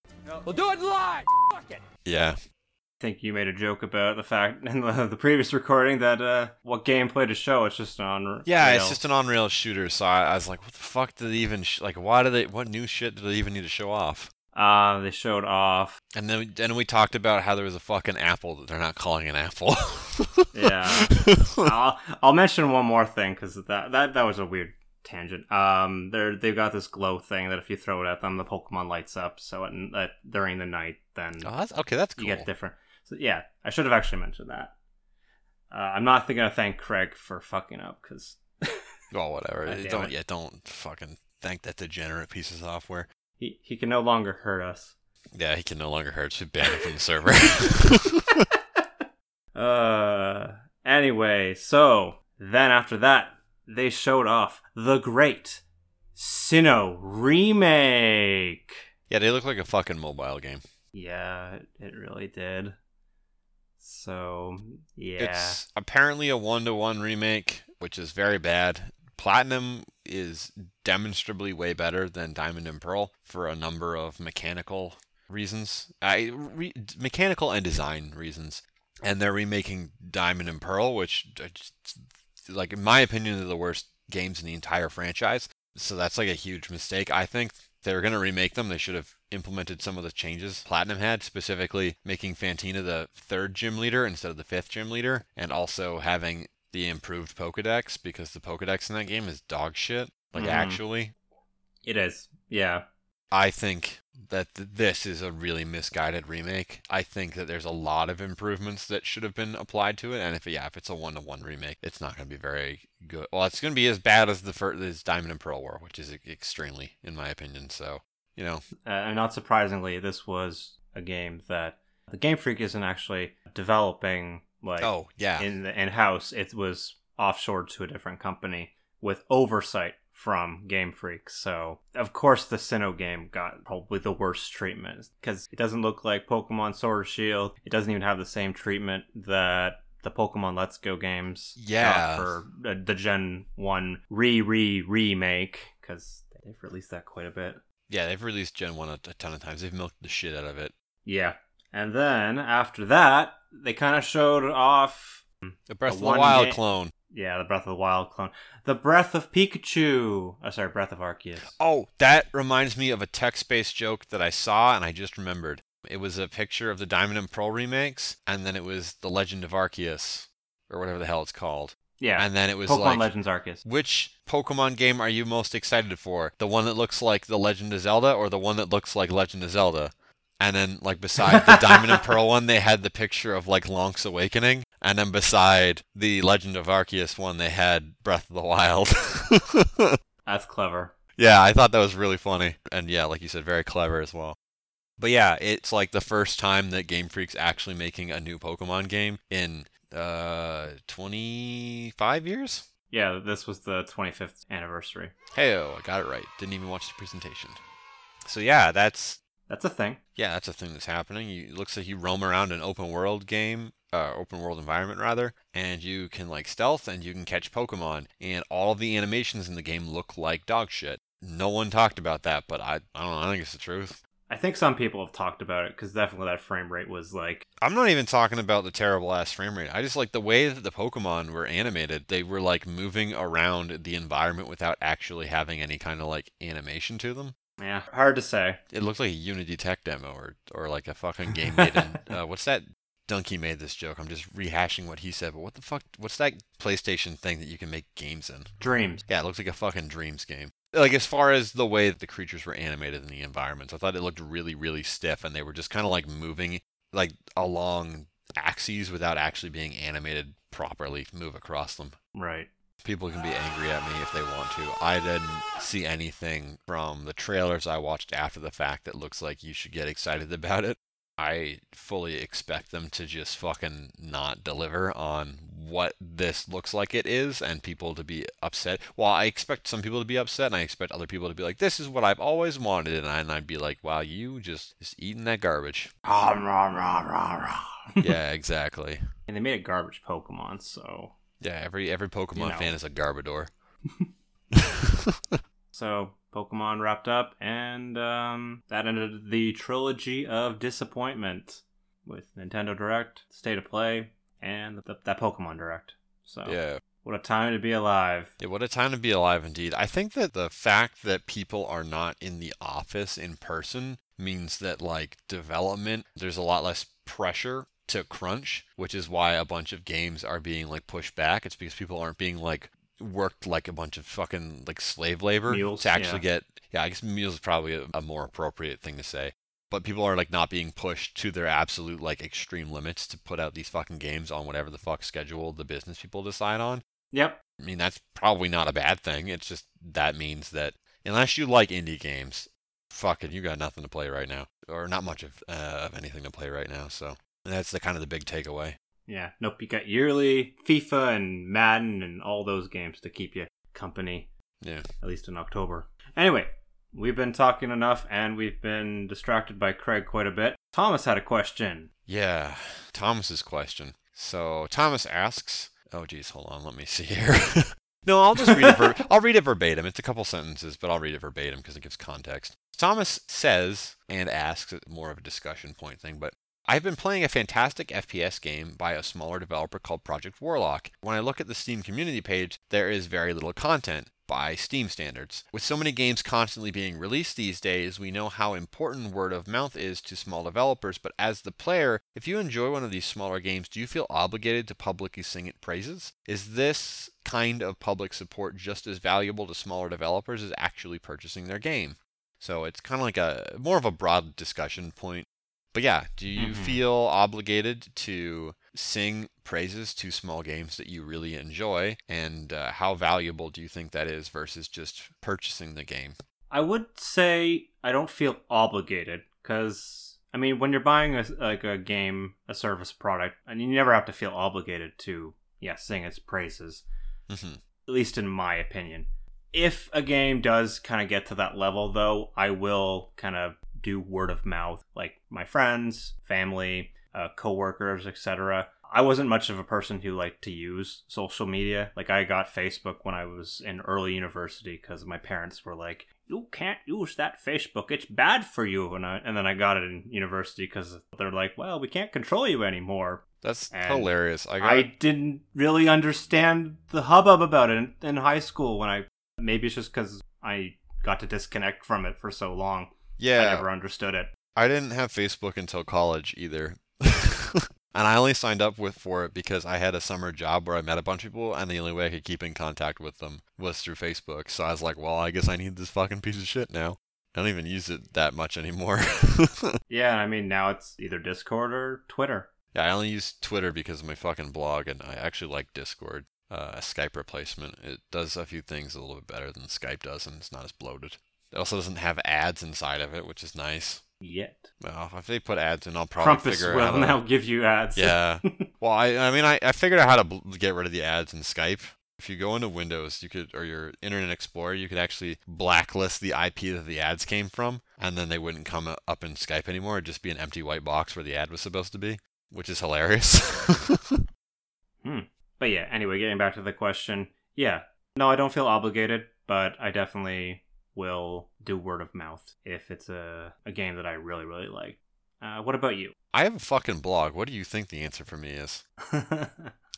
We'll do it live! Fuck it! Yeah. I think you made a joke about the fact in the, the previous recording that uh, what gameplay to show, it's just an on Yeah, it's just an on-rail shooter, so I, I was like, what the fuck did they even, sh- like, why do they, what new shit did they even need to show off? Uh, they showed off. And then and we talked about how there was a fucking apple that they're not calling an apple. Yeah. I'll, I'll mention one more thing, because that, that, that was a weird tangent. Um, they're, they've got this glow thing that if you throw it at them, the Pokemon lights up, so at, at, during the night, then... Oh, that's, okay, that's cool. You get different... So yeah, I should have actually mentioned that. Uh, I'm not going to thank Craig for fucking up, because... well, whatever. Don't it. yeah, don't fucking thank that degenerate piece of software. He he can no longer hurt us. Yeah, he can no longer hurt us. We banned him from the server. uh. Anyway, so then after that, they showed off the great Sinnoh remake. Yeah, they look like a fucking mobile game. Yeah, it really did. So, yeah. It's apparently a one-to-one remake, which is very bad. Platinum is demonstrably way better than Diamond and Pearl for a number of mechanical reasons. I re, mechanical and design reasons. And they're remaking Diamond and Pearl, which, like, in my opinion, are the worst games in the entire franchise. So that's, like, a huge mistake. I think they were going to remake them. They should have implemented some of the changes Platinum had, specifically making Fantina the third gym leader instead of the fifth gym leader, and also having the improved Pokedex, because the Pokedex in that game is dog shit. Like, mm. actually. It is, yeah. I think that th- this is a really misguided remake. I think that there's a lot of improvements that should have been applied to it, and if yeah, if it's a one-to-one remake, it's not going to be very good. Well, it's going to be as bad as the first, as Diamond and Pearl were, which is extremely, in my opinion, so, you know. Uh, and not surprisingly, this was a game that the Game Freak isn't actually developing, like, oh, yeah. in the in-house. It was offshored to a different company with oversight from Game Freak, so of course the Sinnoh game got probably the worst treatment, because it doesn't look like Pokemon Sword or Shield. It doesn't even have the same treatment that the Pokemon Let's Go games yeah. got for the Gen one re-re-remake, because they've released that quite a bit. Yeah, they've released Gen one a ton of times. They've milked the shit out of it. Yeah. And then, after that, they kind of showed off... The Breath of the Wild game. clone. Yeah, the Breath of the Wild clone. The Breath of Pikachu. Oh, sorry, Breath of Arceus. Oh, that reminds me of a text-based joke that I saw and I just remembered. It was a picture of the Diamond and Pearl remakes, and then it was The Legend of Arceus, or whatever the hell it's called. Yeah, and then it was Pokemon like, Legends Arceus. Which Pokemon game are you most excited for? The one that looks like The Legend of Zelda, or the one that looks like Legend of Zelda? And then, like, beside the Diamond and Pearl one, they had the picture of, like, Lonk's Awakening. And then beside the Legend of Arceus one, they had Breath of the Wild. That's clever. Yeah, I thought that was really funny. And yeah, like you said, very clever as well. But yeah, it's like the first time that Game Freak's actually making a new Pokemon game in uh, twenty-five years? Yeah, this was the twenty-fifth anniversary. Hey-oh, I got it right. Didn't even watch the presentation. So yeah, that's... That's a thing. Yeah, that's a thing that's happening. You, it looks like you roam around an open world game, uh, open world environment rather, and you can like stealth and you can catch Pokemon. And all of the animations in the game look like dog shit. No one talked about that, but I, I don't know. I think it's the truth. I think some people have talked about it because definitely that frame rate was like... I'm not even talking about the terrible ass frame rate. I just like the way that the Pokemon were animated. They were like moving around the environment without actually having any kind of like animation to them. Yeah, hard to say. It looked like a Unity tech demo or or like a fucking game made in... uh, what's that? Dunkey made this joke. I'm just rehashing what he said, but what the fuck? What's that PlayStation thing that you can make games in? Dreams. Yeah, it looks like a fucking Dreams game. Like, as far as the way that the creatures were animated in the environments, I thought it looked really, really stiff, and they were just kind of, like, moving, like, along axes without actually being animated properly move across them. Right. People can be angry at me if they want to. I didn't see anything from the trailers I watched after the fact that looks like you should get excited about it. I fully expect them to just fucking not deliver on what this looks like it is and people to be upset. Well, I expect some people to be upset and I expect other people to be like, this is what I've always wanted. And, I, and I'd be like, wow, you just, just eating that garbage. Rah, rah, rah, rah, rah. Yeah, exactly. And they made a garbage Pokemon, so... Yeah, every every Pokemon you know. fan is a Garbodor. So, Pokemon wrapped up, and um, that ended the trilogy of disappointment with Nintendo Direct, State of Play, and the, that Pokemon Direct. So, yeah. What a time to be alive. Yeah, what a time to be alive indeed. I think that the fact that people are not in the office in person means that, like, development, there's a lot less pressure to crunch, which is why a bunch of games are being like pushed back. It's because people aren't being like worked like a bunch of fucking like slave labor mules, to actually yeah. get yeah I guess mules is probably a, a more appropriate thing to say, but people are like not being pushed to their absolute like extreme limits to put out these fucking games on whatever the fuck schedule the business people decide on. Yep. I mean, that's probably not a bad thing. It's just that means that unless you like indie games, fucking you got nothing to play right now, or not much of uh, of anything to play right now. So that's the kind of the big takeaway. Yeah. Nope. You got yearly FIFA and Madden and all those games to keep you company. Yeah. At least in October. Anyway. We've been talking enough, and we've been distracted by Craig quite a bit. Thomas had a question. Yeah, Thomas's question. So Thomas asks, "Oh, geez, hold on, let me see here." No, I'll just read it. Ver- I'll read it verbatim. It's a couple sentences, but I'll read it verbatim because it gives context. Thomas says and asks, more of a discussion point thing, but I've been playing a fantastic F P S game by a smaller developer called Project Warlock. When I look at the Steam community page, there is very little content by Steam standards. With so many games constantly being released these days, we know how important word of mouth is to small developers, but as the player, if you enjoy one of these smaller games, do you feel obligated to publicly sing its praises? Is this kind of public support just as valuable to smaller developers as actually purchasing their game? So it's kind of like a more of a broad discussion point. But yeah, do you mm-hmm. feel obligated to sing praises to small games that you really enjoy, and uh, how valuable do you think that is versus just purchasing the game? I would say I don't feel obligated, because I mean, when you're buying a, like a game, a service product, and you never have to feel obligated to yeah sing its praises, mm-hmm. at least in my opinion. If a game does kind of get to that level, though, I will kind of do word of mouth, like my friends, family, uh, co-workers, et cetera. I wasn't much of a person who liked to use social media. Like, I got Facebook when I was in early university because my parents were like, "You can't use that Facebook. It's bad for you." And I, and then I got it in university because they're like, "Well, we can't control you anymore." That's and hilarious. I, got... I didn't really understand the hubbub about it in, in high school when I, maybe it's just because I got to disconnect from it for so long. Yeah. I never understood it. I didn't have Facebook until college either. And I only signed up with for it because I had a summer job where I met a bunch of people, and the only way I could keep in contact with them was through Facebook. So I was like, well, I guess I need this fucking piece of shit now. I don't even use it that much anymore. Yeah, I mean, now it's either Discord or Twitter. Yeah, I only use Twitter because of my fucking blog, and I actually like Discord, uh, a Skype replacement. It does a few things a little bit better than Skype does, and it's not as bloated. It also doesn't have ads inside of it, which is nice. Yet. Well, if they put ads in, I'll probably Trumpus figure out. Trumpus will now give you ads. Yeah. Well, I, I mean, I, I figured out how to bl- get rid of the ads in Skype. If you go into Windows, you could, or your Internet Explorer, you could actually blacklist the I P that the ads came from, and then they wouldn't come up in Skype anymore. It'd just be an empty white box where the ad was supposed to be, which is hilarious. hmm. But yeah. Anyway, getting back to the question. Yeah. No, I don't feel obligated, but I definitely will do word of mouth if it's a, a game that I really, really like. Uh, what about you? I have a fucking blog. What do you think the answer for me is?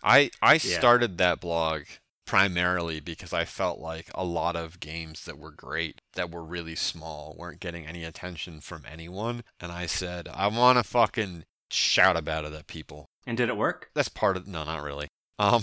I I yeah. started that blog primarily because I felt like a lot of games that were great, that were really small, weren't getting any attention from anyone. And I said, I want to fucking shout about it at people. And did it work? That's part of... No, not really. Um...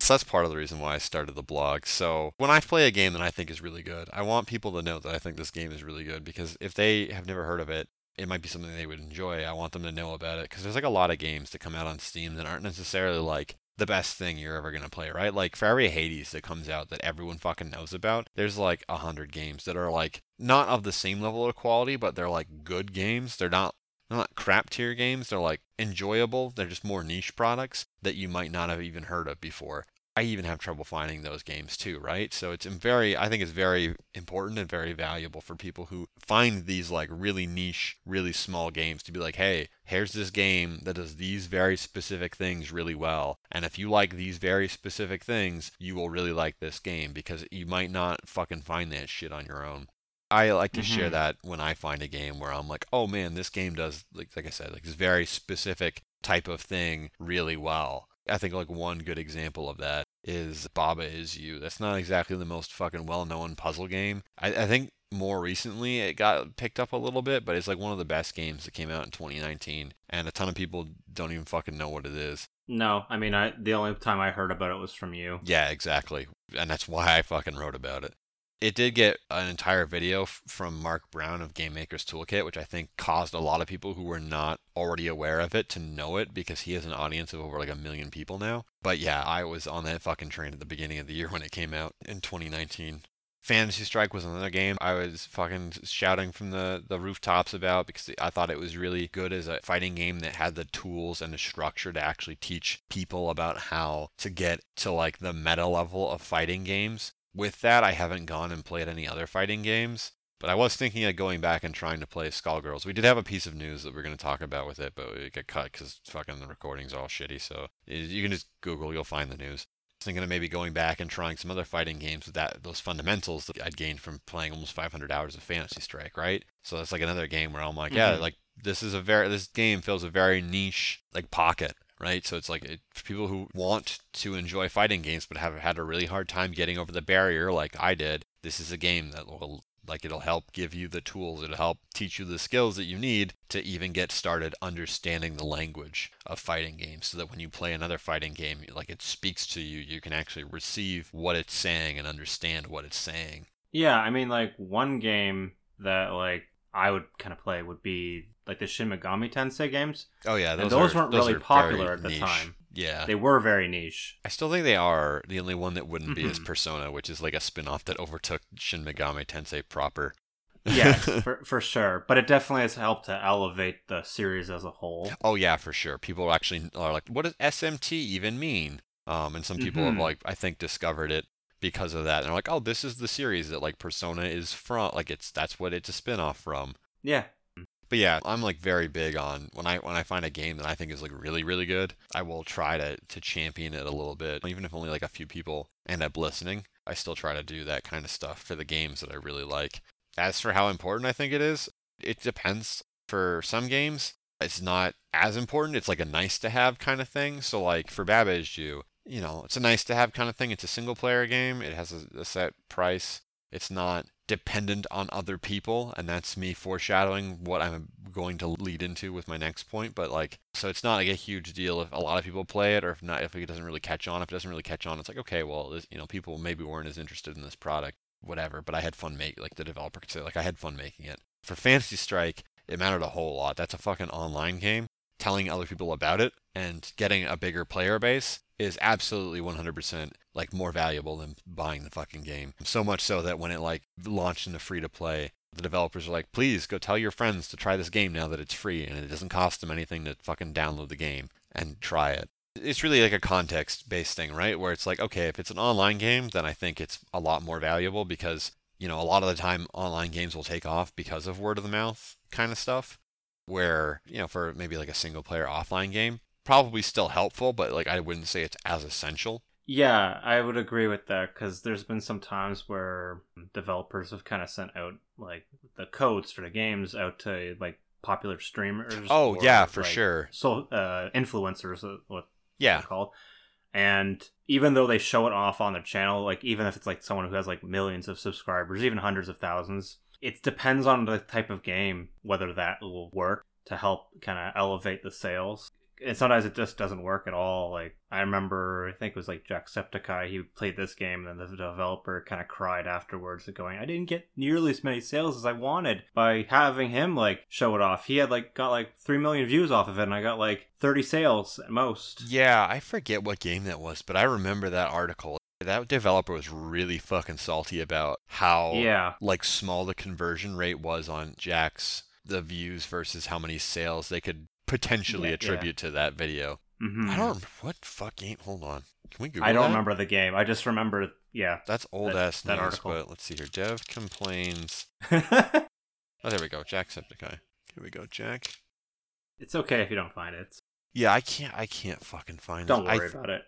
So that's part of the reason why I started the blog. So when I play a game that I think is really good, I want people to know that I think this game is really good, because if they have never heard of it, it might be something they would enjoy. I want them to know about it, because there's like a lot of games that come out on Steam that aren't necessarily like the best thing you're ever going to play, right? Like for every Hades that comes out that everyone fucking knows about, there's like a hundred games that are like not of the same level of quality, but they're like good games. They're not They're not crap tier games, they're like enjoyable, they're just more niche products that you might not have even heard of before. I even have trouble finding those games too, right? So it's very, I think it's very important and very valuable for people who find these like really niche, really small games to be like, hey, here's this game that does these very specific things really well. And if you like these very specific things, you will really like this game, because you might not fucking find that shit on your own. I like to mm-hmm. share that when I find a game where I'm like, oh man, this game does, like like I said, like this very specific type of thing really well. I think like one good example of that is Baba Is You. That's not exactly the most fucking well-known puzzle game. I, I think more recently it got picked up a little bit, but it's like one of the best games that came out in twenty nineteen, and a ton of people don't even fucking know what it is. No, I mean, I the only time I heard about it was from you. Yeah, exactly. And that's why I fucking wrote about it. It did get an entire video f- from Mark Brown of Game Maker's Toolkit, which I think caused a lot of people who were not already aware of it to know it, because he has an audience of over like a million people now. But yeah, I was on that fucking train at the beginning of the year when it came out in twenty nineteen. Fantasy Strike was another game I was fucking shouting from the, the rooftops about, because I thought it was really good as a fighting game that had the tools and the structure to actually teach people about how to get to like the meta level of fighting games. With that, I haven't gone and played any other fighting games, but I was thinking of going back and trying to play Skullgirls. We did have a piece of news that we we're going to talk about with it, but it got cut because fucking the recording's all shitty, so you can just Google, you'll find the news. I was thinking of maybe going back and trying some other fighting games with that, those fundamentals that I'd gained from playing almost five hundred hours of Fantasy Strike, right? So that's like another game where I'm like, mm-hmm. yeah, like this is a very, this game fills a very niche like pocket. Right? So it's like it, people who want to enjoy fighting games but have had a really hard time getting over the barrier like I did, this is a game that will, like, it'll help give you the tools. It'll help teach you the skills that you need to even get started understanding the language of fighting games, so that when you play another fighting game, like, it speaks to you. You can actually receive what it's saying and understand what it's saying. Yeah, I mean, like, one game that, like, I would kind of play would be like the Shin Megami Tensei games. Oh yeah, those, and those are, weren't those really popular at the niche. Time. Yeah, they were very niche. I still think they are. The only one that wouldn't mm-hmm. be is Persona, which is like a spin-off that overtook Shin Megami Tensei proper. Yes, for, for sure. But it definitely has helped to elevate the series as a whole. Oh yeah, for sure. People actually are like, "What does S M T even mean?" Um, and some people mm-hmm. have like, I think, discovered it because of that. And they're like, "Oh, this is the series that like Persona is from. Like it's that's what it's a spin-off from." Yeah. But yeah, I'm like very big on when I when I find a game that I think is like really, really good, I will try to, to champion it a little bit. Even if only like a few people end up listening, I still try to do that kind of stuff for the games that I really like. As for how important I think it is, it depends. For some games, it's not as important. It's like a nice to have kind of thing. So like for Babbage, you, you know, it's a nice to have kind of thing. It's a single player game. It has a, a set price. It's not dependent on other people, and that's me foreshadowing what I'm going to lead into with my next point. But like, so it's not like a huge deal if a lot of people play it, or if not, if it doesn't really catch on. If it doesn't really catch on, it's like, okay, well, this, you know, people maybe weren't as interested in this product, whatever. But I had fun making, like the developer could say, like I had fun making it. For Fantasy Strike, it mattered a whole lot. That's a fucking online game. Telling other people about it and getting a bigger player base is absolutely one hundred percent like more valuable than buying the fucking game. So much so that when it like launched into free to play, the developers are like, please go tell your friends to try this game now that it's free and it doesn't cost them anything to fucking download the game and try it. It's really like a context based thing, right? Where it's like, okay, if it's an online game, then I think it's a lot more valuable, because, you know, a lot of the time online games will take off because of word of the mouth kind of stuff. Where, you know, for maybe like a single player offline game, probably still helpful, but like I wouldn't say it's as essential. Yeah, I would agree with that, because there's been some times where developers have kind of sent out like the codes for the games out to like popular streamers. Oh, or, yeah, for like, sure. So uh, influencers, what yeah. they're called. And even though they show it off on their channel, like even if it's like someone who has like millions of subscribers, even hundreds of thousands, it depends on the type of game, whether that will work to help kind of elevate the sales. And sometimes it just doesn't work at all. Like, I remember, I think it was like Jacksepticeye, he played this game, and then the developer kind of cried afterwards, going, I didn't get nearly as many sales as I wanted by having him, like, show it off. He had, like, got, like, three million views off of it, and I got, like, thirty sales at most. Yeah, I forget what game that was, but I remember that article. That developer was really fucking salty about how, yeah. like, small the conversion rate was on Jack's, the views versus how many sales they could potentially yeah, attribute yeah. to that video. Mm-hmm. I don't... What fuck game? Hold on. Can we Google that? I don't that? remember the game. I just remember... Yeah. That's old-ass that, that news, article. But let's see here. Dev complains... oh, there we go. Jacksepticeye. Here we go, Jack. It's okay if you don't find it. Yeah, I can't I can't fucking find it. Don't this. worry I, about it.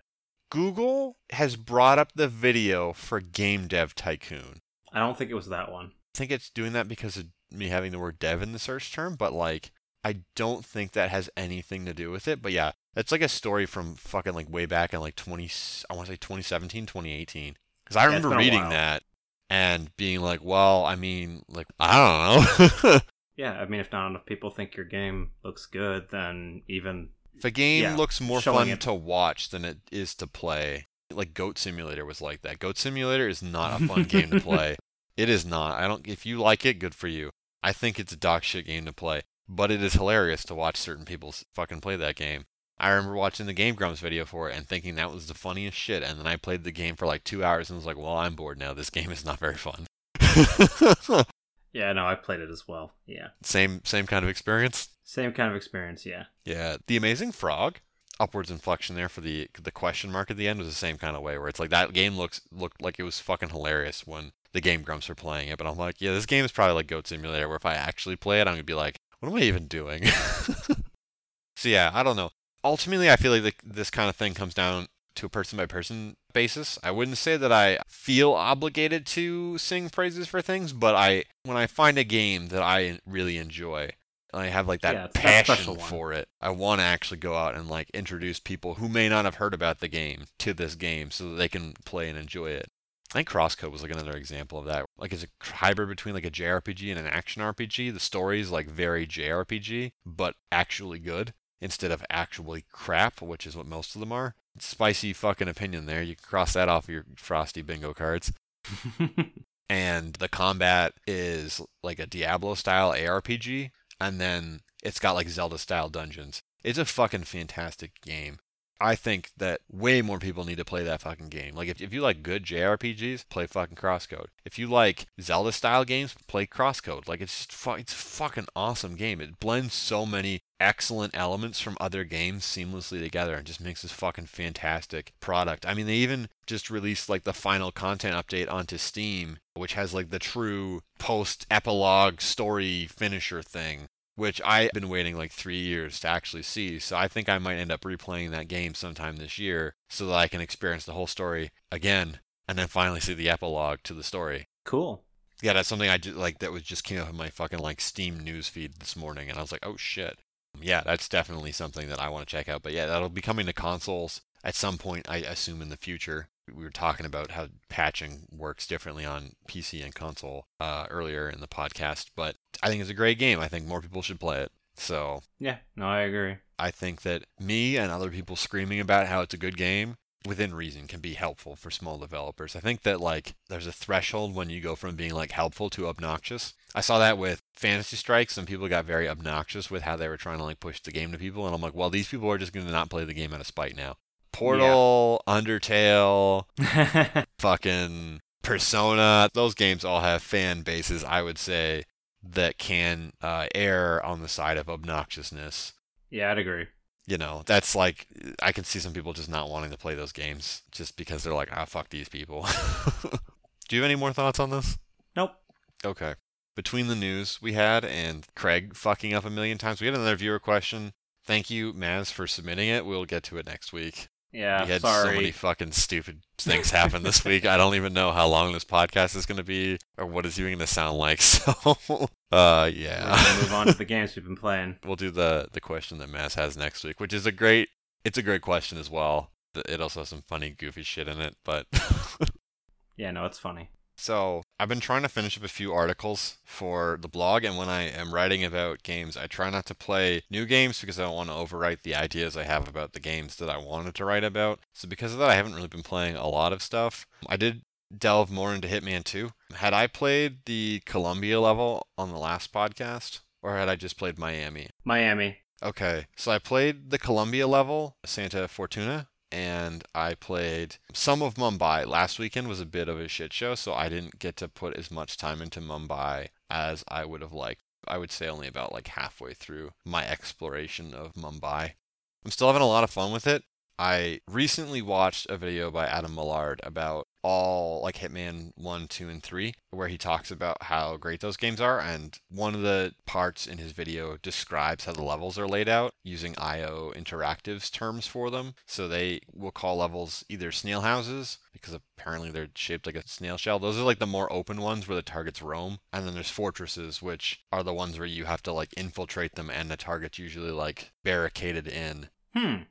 Google has brought up the video for Game Dev Tycoon. I don't think it was that one. I think it's doing that because of me having the word dev in the search term, but like, I don't think that has anything to do with it. But yeah, that's like a story from fucking like way back in like twenty, I want to say twenty seventeen, twenty eighteen. Because I yeah, remember reading that and being like, well, I mean, like, I don't know. yeah, I mean, if not enough people think your game looks good, then even... If a game yeah, looks more fun it. to watch than it is to play, like Goat Simulator was like that. Goat Simulator is not a fun game to play. It is not. I don't. If you like it, good for you. I think it's a dog shit game to play, but it is hilarious to watch certain people fucking play that game. I remember watching the Game Grumps video for it and thinking that was the funniest shit, and then I played the game for like two hours and was like, well, I'm bored now. This game is not very fun. Yeah, no, I played it as well. Yeah. Same same kind of experience? Same kind of experience, yeah. Yeah. The Amazing Frog, upwards inflection there for the the question mark at the end, was the same kind of way, where it's like that game looks looked like it was fucking hilarious when the Game Grumps were playing it, but I'm like, yeah, this game is probably like Goat Simulator, where if I actually play it, I'm going to be like, what am I even doing? So yeah, I don't know. Ultimately, I feel like the, this kind of thing comes down to a person-by-person basis. I wouldn't say that I feel obligated to sing praises for things, but I when I find a game that I really enjoy, and I have like that yeah, passion that for it, I want to actually go out and like introduce people who may not have heard about the game to this game so that they can play and enjoy it. I think Crosscode was like another example of that. Like it's a hybrid between like a J R P G and an action R P G. The story is like very J R P G, but actually good instead of actually crap, which is what most of them are. Spicy fucking opinion there. You can cross that off your Frosty bingo cards. And the combat is like a Diablo-style A R P G, and then it's got like Zelda-style dungeons. It's a fucking fantastic game. I think that way more people need to play that fucking game. Like, if if you like good J R P Gs, play fucking Crosscode. If you like Zelda-style games, play Crosscode. Like, it's just fu- it's a fucking awesome game. It blends so many excellent elements from other games seamlessly together and just makes this fucking fantastic product. I mean, they even just released, like, the final content update onto Steam, which has, like, the true post-epilogue story finisher thing, which I've been waiting like three years to actually see. So I think I might end up replaying that game sometime this year so that I can experience the whole story again and then finally see the epilogue to the story. Cool. Yeah, that's something I just, like that was just came up in my fucking like Steam newsfeed this morning, and I was like, oh shit. Yeah, that's definitely something that I want to check out. But yeah, that'll be coming to consoles at some point, I assume, in the future. We were talking about how patching works differently on P C and console uh, earlier in the podcast, but I think it's a great game. I think more people should play it. So yeah, no, I agree. I think that me and other people screaming about how it's a good game within reason can be helpful for small developers. I think that like there's a threshold when you go from being like helpful to obnoxious. I saw that with Fantasy Strike. Some people got very obnoxious with how they were trying to like push the game to people, and I'm like, well, these people are just going to not play the game out of spite now. Portal, yeah. Undertale, fucking Persona, those games all have fan bases, I would say, that can uh, err on the side of obnoxiousness. Yeah, I'd agree. You know, that's like, I can see some people just not wanting to play those games just because they're like, ah, fuck these people. Do you have any more thoughts on this? Nope. Okay. Between the news we had and Craig fucking up a million times, we had another viewer question. Thank you, Maz, for submitting it. We'll get to it next week. Yeah, we had sorry. So many fucking stupid things happen this week. I don't even know how long this podcast is going to be or what it's even going to sound like. So, uh, yeah. We're going to move on to the games we've been playing. We'll do the, the question that Maz has next week, which is a great, it's a great question as well. It also has some funny, goofy shit in it, but. Yeah, no, it's funny. So I've been trying to finish up a few articles for the blog, and when I am writing about games, I try not to play new games because I don't want to overwrite the ideas I have about the games that I wanted to write about. So because of that, I haven't really been playing a lot of stuff. I did delve more into Hitman two. Had I played the Columbia level on the last podcast, or had I just played Miami? Miami. Okay, so I played the Columbia level, Santa Fortuna. And I played some of Mumbai. Last weekend was a bit of a shit show, so I didn't get to put as much time into Mumbai as I would have liked. I would say only about like halfway through my exploration of Mumbai. I'm still having a lot of fun with it. I recently watched a video by Adam Millard about all like Hitman one, two, and three, where he talks about how great those games are, and one of the parts in his video describes how the levels are laid out using I O Interactive's terms for them. So they will call levels either snail houses, because apparently they're shaped like a snail shell. Those are like the more open ones where the targets roam. And then there's fortresses, which are the ones where you have to like infiltrate them, and the target's usually like barricaded in. Hmm.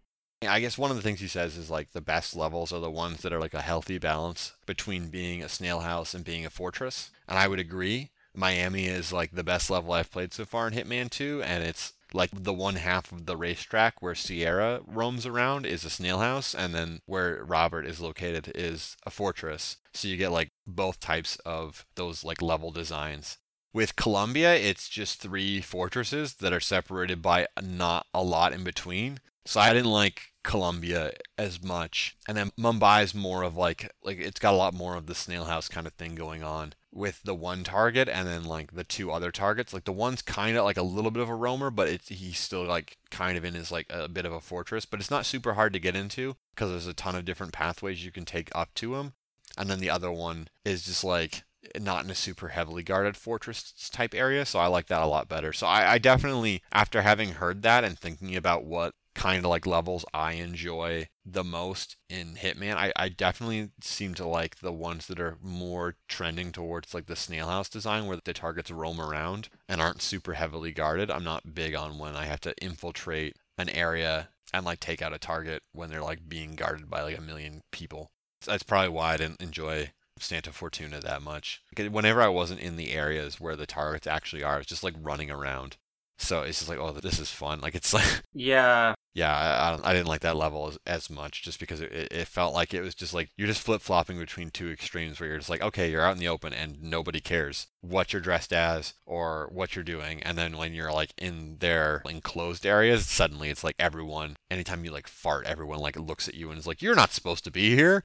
I guess one of the things he says is like the best levels are the ones that are like a healthy balance between being a snail house and being a fortress. And I would agree. Miami is like the best level I've played so far in Hitman two, and it's Like the one half of the racetrack where Sierra roams around is a snail house, and then where Robert is located is a fortress. So you get like both types of those like level designs. With Columbia, it's just three fortresses that are separated by not a lot in between. So I didn't like Columbia as much. And then Mumbai's more of like, like it's got a lot more of the snail house kind of thing going on with the one target and then like the two other targets. Like the one's kind of like a little bit of a roamer, but it's, he's still like kind of in his like a bit of a fortress, but it's not super hard to get into because there's a ton of different pathways you can take up to him. And then the other one is just like not in a super heavily guarded fortress type area. So I like that a lot better. So I, I definitely, after having heard that and thinking about what kind of like levels I enjoy the most in Hitman, I, I definitely seem to like the ones that are more trending towards like the snail house design where the targets roam around and aren't super heavily guarded. I'm not big on when I have to infiltrate an area and like take out a target when they're like being guarded by like a million people. So that's probably why I didn't enjoy Santa Fortuna that much. Whenever I wasn't in the areas where the targets actually are, I was just like running around. So it's just like, oh, this is fun. Like it's like, yeah, yeah. I, I, don't, I didn't like that level as, as much, just because it, it felt like it was just like you're just flip flopping between two extremes, where you're just like, okay, you're out in the open and nobody cares what you're dressed as or what you're doing, and then when you're like in their enclosed areas, suddenly it's like everyone. Anytime you like fart, everyone like looks at you and is like, you're not supposed to be here.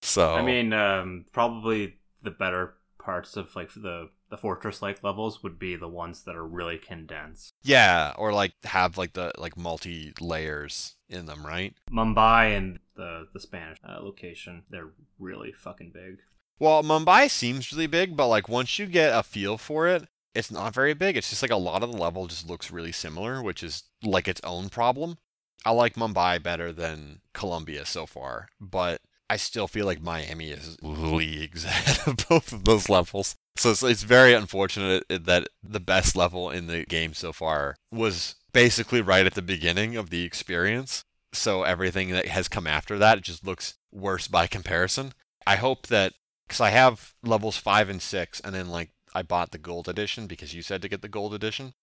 So I mean, um, probably the better parts of like the. The fortress-like levels would be the ones that are really condensed. Yeah, or like have like the like multi layers in them, right? Mumbai and the the Spanish uh, location, they're really fucking big. Well, Mumbai seems really big, but like once you get a feel for it, it's not very big. It's just like a lot of the level just looks really similar, which is like its own problem. I like Mumbai better than Colombia so far, but I still feel like Miami is leagues ahead of both of those levels. So it's, it's very unfortunate that the best level in the game so far was basically right at the beginning of the experience. So everything that has come after that, it just looks worse by comparison. I hope that, because I have levels five and six, and then like I bought the gold edition because you said to get the gold edition.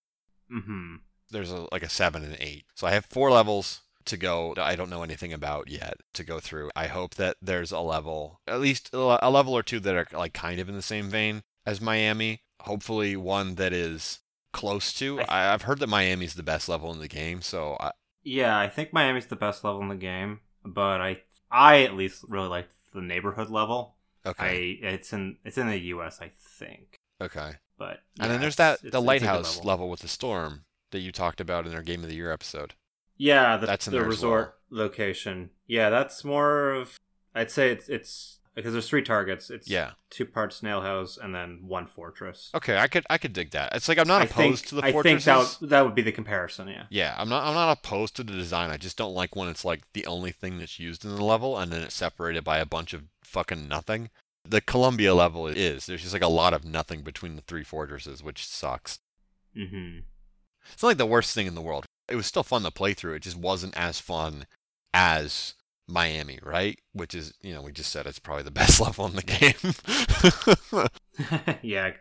Mm-hmm. There's a, like a seven and eight. So I have four levels to go. I don't know anything about yet to go through. I hope that there's a level, at least a level or two that are like kind of in the same vein as Miami, hopefully one that is close to. I th- I've heard that Miami's the best level in the game, so... I... Yeah, I think Miami's the best level in the game, but I I at least really liked the neighborhood level. Okay. I, it's in it's in the U S, I think. Okay. But yeah, and then there's that the lighthouse level. level with the storm that you talked about in our Game of the Year episode. Yeah, the, that's in the resort well. location. Yeah, that's more of... I'd say it's it's... Because there's three targets. It's yeah. two parts snail house and then one fortress. Okay, I could I could dig that. It's like I'm not I opposed think, to the I fortresses. I think that would, that would be the comparison, yeah. Yeah, I'm not I'm not opposed to the design. I just don't like when it's like the only thing that's used in the level and then it's separated by a bunch of fucking nothing. The Columbia level is. There's just like a lot of nothing between the three fortresses, which sucks. Mm-hmm. It's not like the worst thing in the world. It was still fun to play through. It just wasn't as fun as Miami, right? Which is, you know, we just said it's probably the best level in the game. Yeah.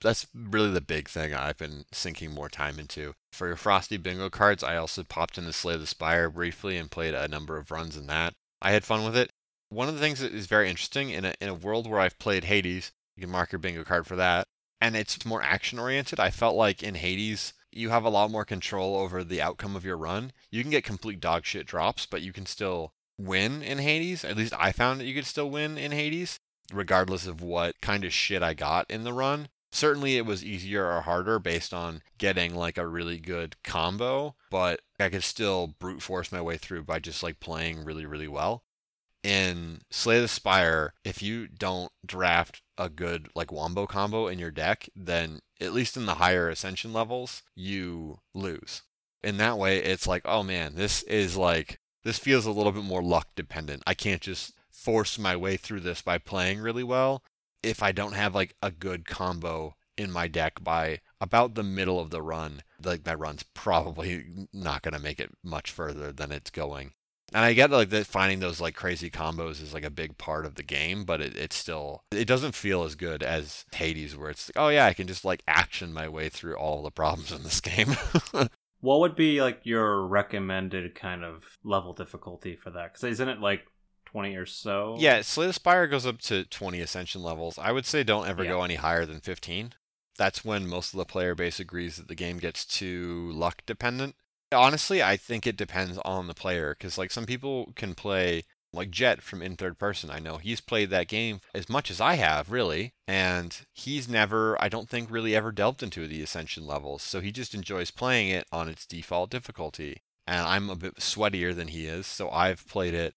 That's really the big thing I've been sinking more time into. For your Frosty Bingo cards, I also popped into Slay the Spire briefly and played a number of runs in that. I had fun with it. One of the things that is very interesting, in a, in a world where I've played Hades, you can mark your bingo card for that, and it's more action-oriented. I felt like in Hades, you have a lot more control over the outcome of your run. You can get complete dog shit drops, but you can still win in Hades. At least I found that you could still win in Hades, regardless of what kind of shit I got in the run. Certainly it was easier or harder based on getting like a really good combo, but I could still brute force my way through by just like playing really, really well. In Slay the Spire, if you don't draft a good like wombo combo in your deck, then at least in the higher ascension levels, you lose. In that way, it's like, oh man, this is like This feels a little bit more luck dependent. I can't just force my way through this by playing really well if I don't have like a good combo in my deck by about the middle of the run. Like that run's probably not going to make it much further than it's going. And I get like that finding those like crazy combos is like a big part of the game, but it, it's still, it doesn't feel as good as Hades, where it's like, oh yeah, I can just like action my way through all the problems in this game. What would be like your recommended kind of level difficulty for that? Because isn't it like twenty or so? Yeah, Slay the Spire goes up to twenty ascension levels. I would say don't ever yeah. go any higher than fifteen. That's when most of the player base agrees that the game gets too luck dependent. Honestly, I think it depends on the player, because like some people can play like Jet from In Third Person. I know he's played that game as much as I have, really, and he's never, I don't think, really ever delved into the ascension levels, so he just enjoys playing it on its default difficulty. And I'm a bit sweatier than he is, so I've played it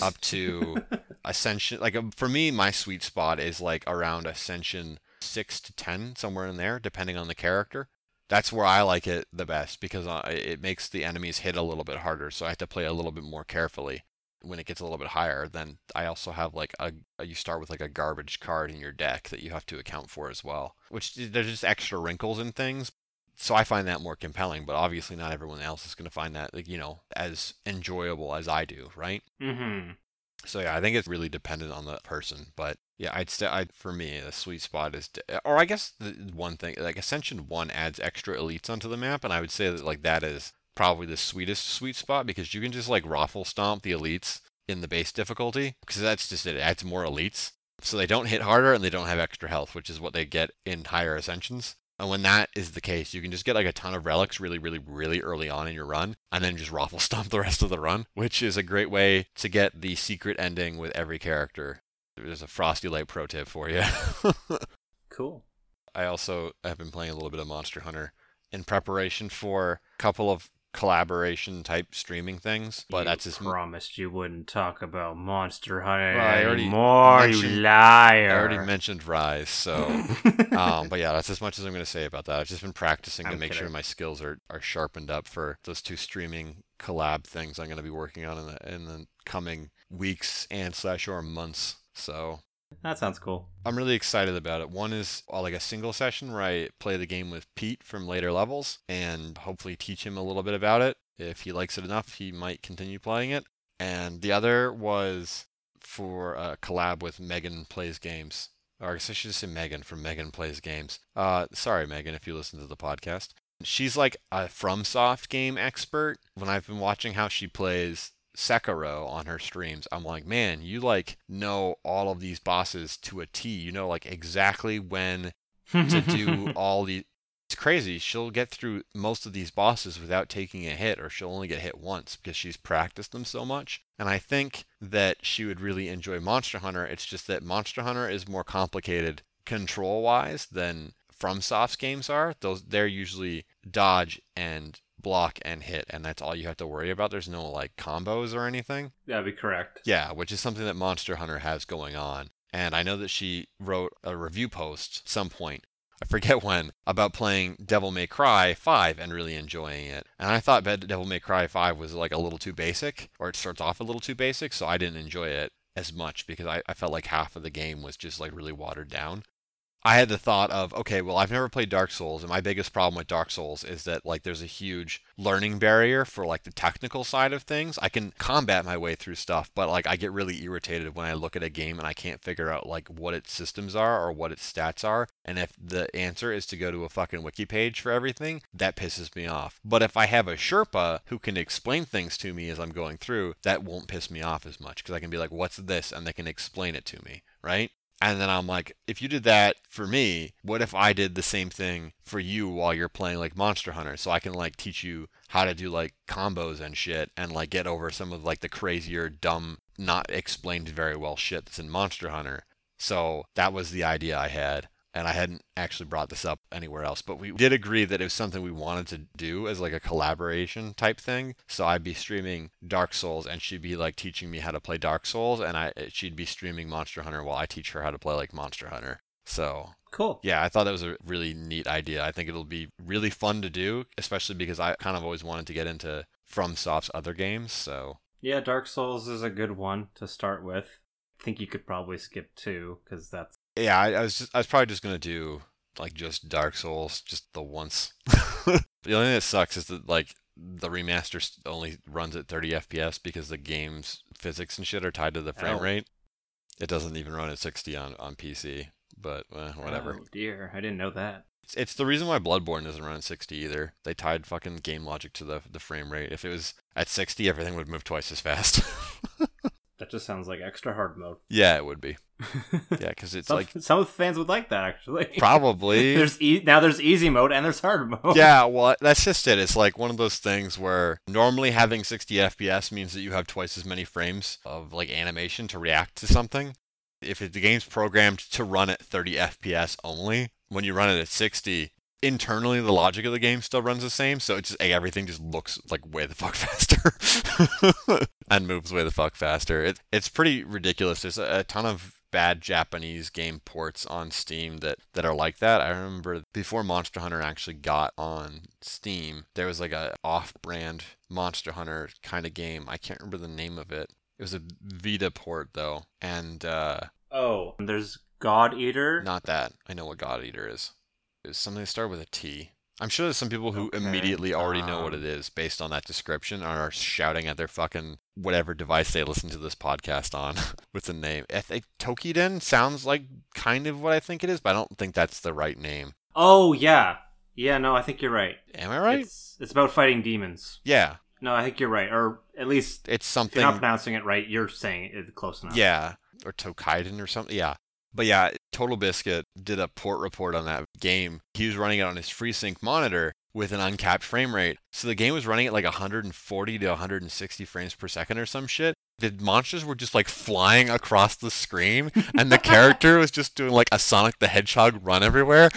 up to ascension. Like for me, my sweet spot is like around ascension six to ten, somewhere in there, depending on the character. That's where I like it the best, because it makes the enemies hit a little bit harder, so I have to play a little bit more carefully. When it gets a little bit higher, then I also have like a, you start with like a garbage card in your deck that you have to account for as well, which there's just extra wrinkles and things. So I find that more compelling, but obviously not everyone else is going to find that, like, you know, as enjoyable as I do, right? Mm-hmm. So yeah, I think it's really dependent on the person, but yeah, I'd say I for me the sweet spot is, to, or I guess the one thing like Ascension One adds extra elites onto the map, and I would say that like that is probably the sweetest sweet spot, because you can just like raffle stomp the elites in the base difficulty, because that's just it, it adds more elites, so they don't hit harder and they don't have extra health, which is what they get in higher ascensions. And when that is the case, you can just get like a ton of relics really, really, really early on in your run, and then just raffle stomp the rest of the run, which is a great way to get the secret ending with every character. There's a Frosty Light pro tip for you. Cool. I also have been playing a little bit of Monster Hunter in preparation for a couple of collaboration type streaming things, but you that's his promised m- you wouldn't talk about Monster Hunter well, anymore, you liar. I already mentioned Rise, so um but yeah, that's as much as I'm going to say about that. I've just been practicing I'm to make kidding. sure my skills are are sharpened up for those two streaming collab things I'm going to be working on in the in the coming weeks and slash or months. So that sounds cool. I'm really excited about it. One is like a single session where I play the game with Pete from later levels and hopefully teach him a little bit about it. If he likes it enough, he might continue playing it. And the other was for a collab with Megan Plays Games. Or I guess I should just say Megan from Megan Plays Games. Uh, sorry, Megan, if you listen to the podcast. She's like a FromSoft game expert. When I've been watching how she plays Sekiro on her streams, I'm like, man, you like know all of these bosses to a T. You know like exactly when to do all the. It's crazy. She'll get through most of these bosses without taking a hit, or she'll only get hit once because she's practiced them so much. And I think that she would really enjoy Monster Hunter. It's just that Monster Hunter is more complicated control-wise than FromSoft's games are. Those they're usually dodge and block and hit, and that's all you have to worry about. There's no like combos or anything. That'd be correct. Yeah, which is something that Monster Hunter has going on. And I know that she wrote a review post at some point, I forget when, about playing Devil May Cry five and really enjoying it. And I thought Devil May Cry five was like a little too basic, or it starts off a little too basic, so I didn't enjoy it as much because I, I felt like half of the game was just like really watered down. I had the thought of, okay, well, I've never played Dark Souls, and my biggest problem with Dark Souls is that, like, there's a huge learning barrier for, like, the technical side of things. I can combat my way through stuff, but, like, I get really irritated when I look at a game and I can't figure out, like, what its systems are or what its stats are. And if the answer is to go to a fucking wiki page for everything, that pisses me off. But if I have a Sherpa who can explain things to me as I'm going through, that won't piss me off as much, because I can be like, what's this? And they can explain it to me, right? And then I'm like, if you did that for me, what if I did the same thing for you while you're playing like Monster Hunter? So I can like teach you how to do like combos and shit, and like get over some of like the crazier, dumb, not explained very well shit that's in Monster Hunter. So that was the idea I had. And I hadn't actually brought this up anywhere else, but we did agree that it was something we wanted to do as like a collaboration type thing. So I'd be streaming Dark Souls, and she'd be like teaching me how to play Dark Souls, and I she'd be streaming Monster Hunter while I teach her how to play like Monster Hunter. So cool. Yeah, I thought that was a really neat idea. I think it'll be really fun to do, especially because I kind of always wanted to get into FromSoft's other games. So yeah, Dark Souls is a good one to start with. I think you could probably skip two, because that's. Yeah, I, I was just, I was probably just gonna do like just Dark Souls, just the once. The only thing that sucks is that like the remaster only runs at thirty F P S because the game's physics and shit are tied to the frame oh. rate. It doesn't even run at sixty on, on P C, but uh, whatever. Oh dear, I didn't know that. It's, it's the reason why Bloodborne doesn't run at sixty either. They tied fucking game logic to the the frame rate. If it was at sixty, everything would move twice as fast. That just sounds like extra hard mode. Yeah, it would be. Yeah, because it's some, like... Some of the fans would like that, actually. Probably. There's e- Now there's easy mode and there's hard mode. Yeah, well, that's just it. It's like one of those things where normally having sixty F P S means that you have twice as many frames of like animation to react to something. If it, the game's programmed to run at thirty F P S only, when you run it at sixty, internally the logic of the game still runs the same, so it's just, hey, everything just looks like way the fuck faster. And moves way the fuck faster. It, it's pretty ridiculous. There's a, a ton of bad Japanese game ports on Steam that, that are like that. I remember before Monster Hunter actually got on Steam, there was like a off-brand Monster Hunter kind of game. I can't remember the name of it. It was a Vita port, though. And, uh... Oh, there's God Eater? Not that. I know what God Eater is. It was something that started with a T. I'm sure there's some people who okay. immediately already um, know what it is based on that description and are shouting at their fucking whatever device they listen to this podcast on with the name. I think Tokiden sounds like kind of what I think it is, but I don't think that's the right name. Oh, yeah. Yeah, no, I think you're right. Am I right? It's, it's about fighting demons. Yeah. No, I think you're right. Or at least it's something... if you're not pronouncing it right, you're saying it close enough. Yeah. Or Tokiden or something. Yeah. But yeah, Total Biscuit did a port report on that game. He was running it on his FreeSync monitor with an uncapped frame rate. So the game was running at like one forty to one sixty frames per second or some shit. The monsters were just like flying across the screen and the character was just doing like a Sonic the Hedgehog run everywhere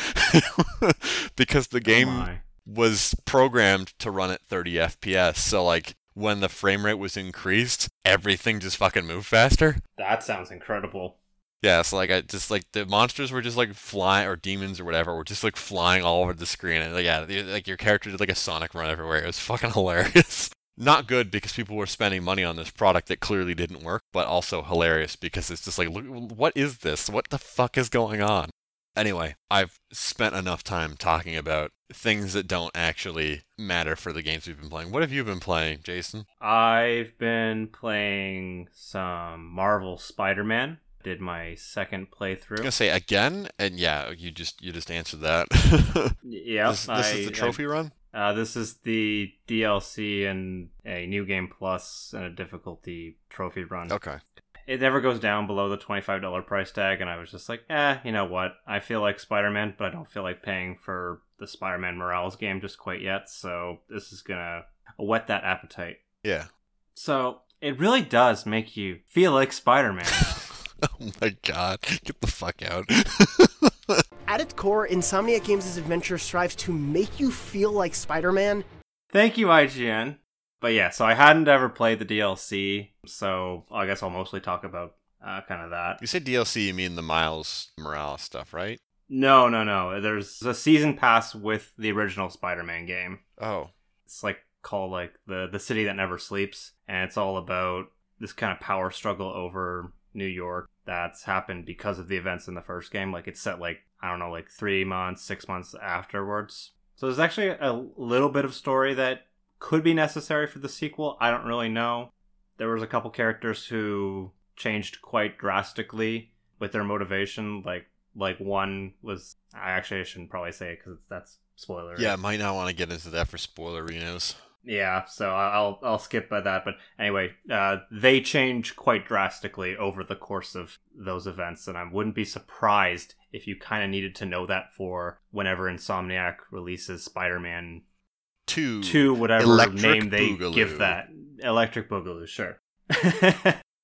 because the game oh was programmed to run at thirty F P S. So like when the frame rate was increased, everything just fucking moved faster. That sounds incredible. Yeah, so like I just like the monsters were just like flying, or demons or whatever were just like flying all over the screen, and like yeah, like your character did like a Sonic run everywhere. It was fucking hilarious. Not good because people were spending money on this product that clearly didn't work, but also hilarious because it's just like, look, what is this? What the fuck is going on? Anyway, I've spent enough time talking about things that don't actually matter for the games we've been playing. What have you been playing, Jason? I've been playing some Marvel Spider-Man. Did my second playthrough. I was gonna say again, and yeah, you just you just answered that. Yeah, this, this I, is the trophy I, run. Uh, this is the D L C and a new game plus and a difficulty trophy run. Okay. It never goes down below the twenty-five dollar price tag, and I was just like, eh, you know what? I feel like Spider-Man, but I don't feel like paying for the Spider-Man Morales game just quite yet. So this is gonna whet that appetite. Yeah. So it really does make you feel like Spider-Man. Oh my god, get the fuck out. At its core, Insomniac Games' adventure strives to make you feel like Spider-Man. Thank you, I G N. But yeah, so I hadn't ever played the D L C, so I guess I'll mostly talk about uh, kind of that. You say D L C, you mean the Miles Morales stuff, right? No, no, no. There's a season pass with the original Spider-Man game. Oh. It's like called like the, the City That Never Sleeps, and it's all about this kind of power struggle over New York that's happened because of the events in the first game. Like it's set like I don't know like three months six months afterwards, so there's actually a little bit of story that could be necessary for the sequel. I don't really know. There was a couple characters who changed quite drastically with their motivation. Like like one was, I actually shouldn't probably say it because that's spoiler. Yeah, I might not want to get into that for spoilerinos. Yeah, so I'll I'll skip by that. But anyway, uh, they change quite drastically over the course of those events, and I wouldn't be surprised if you kind of needed to know that for whenever Insomniac releases Spider-Man two, two whatever Electric name they Boogaloo. Give that. Electric Boogaloo, sure.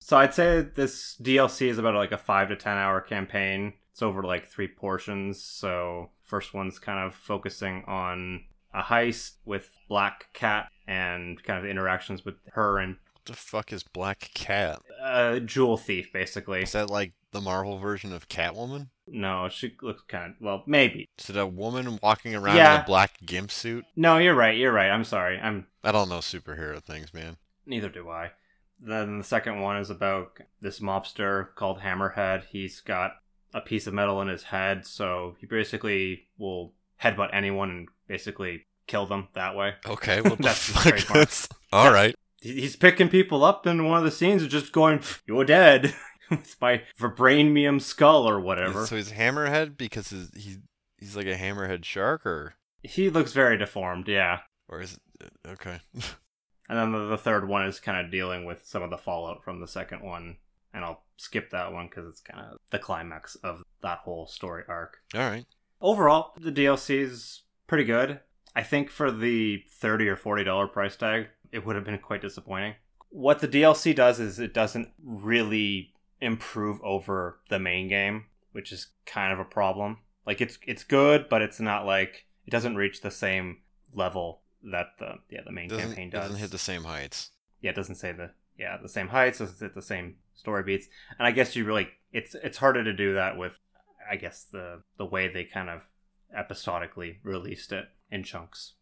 So I'd say this D L C is about like a five to ten hour campaign. It's over like three portions. So first one's kind of focusing on a heist with Black Cat and kind of interactions with her and... What the fuck is Black Cat? A jewel thief, basically. Is that like the Marvel version of Catwoman? No, she looks kind of... Well, maybe. Is it a woman walking around yeah. in a black gimp suit? No, you're right, you're right. I'm sorry. I'm... I don't know superhero things, man. Neither do I. Then the second one is about this mobster called Hammerhead. He's got a piece of metal in his head, so he basically will headbutt anyone and basically kill them that way. Okay, well, that's the that's, all yeah. right. He's picking people up in one of the scenes and just going, "You're dead." It's my vibranium skull or whatever. So he's hammerhead because his, he he's like a hammerhead shark, or he looks very deformed. Yeah. Or is it okay? And then the, the third one is kind of dealing with some of the fallout from the second one, and I'll skip that one because it's kind of the climax of that whole story arc. All right. Overall, the D L C is pretty good. I think for the thirty dollars or forty dollars price tag, it would have been quite disappointing. What the D L C does is it doesn't really improve over the main game, which is kind of a problem. Like, it's it's good, but it's not like... It doesn't reach the same level that the yeah the main doesn't, campaign does. It doesn't hit the same heights. Yeah, it doesn't say the... Yeah, the same heights, doesn't hit the same story beats. And I guess you really... It's it's harder to do that with, I guess, the, the way they kind of episodically released it in chunks.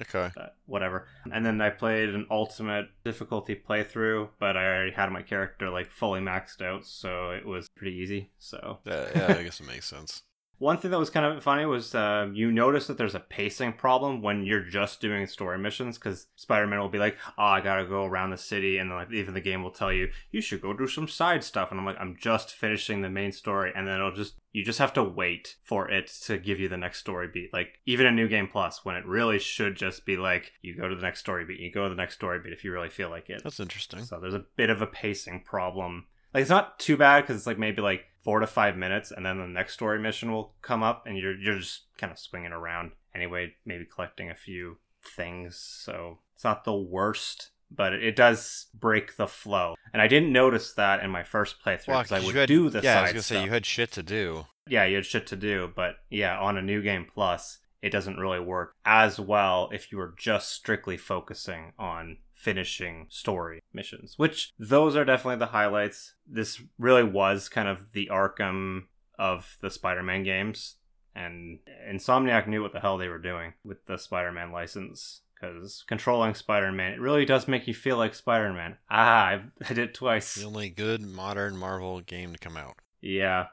Okay. But whatever. And then I played an ultimate difficulty playthrough, but I already had my character like fully maxed out, so it was pretty easy. So yeah, yeah I guess it makes sense. One thing that was kind of funny was uh, you notice that there's a pacing problem when you're just doing story missions, because Spider-Man will be like, oh, I gotta go around the city, and like even the game will tell you, you should go do some side stuff. And I'm like, I'm just finishing the main story, and then it'll just, you just have to wait for it to give you the next story beat. Like, even in New Game Plus, when it really should just be like, you go to the next story beat, you go to the next story beat if you really feel like it. That's interesting. So there's a bit of a pacing problem. Like, it's not too bad, because it's like maybe like four to five minutes, and then the next story mission will come up, and you're you're just kind of swinging around anyway, maybe collecting a few things. So it's not the worst, but it does break the flow. And I didn't notice that in my first playthrough, because well, I would had, do the yeah, side stuff. Yeah, I was going to say, you had shit to do. Yeah, you had shit to do, but yeah, on a New Game Plus, it doesn't really work as well if you were just strictly focusing on finishing story missions, which those are definitely the highlights. This really was kind of the Arkham of the Spider-Man games, and Insomniac knew what the hell they were doing with the Spider-Man license, because controlling Spider-Man, it really does make you feel like Spider-Man. Ah, I, I did it twice. The only good modern Marvel game to come out. Yeah.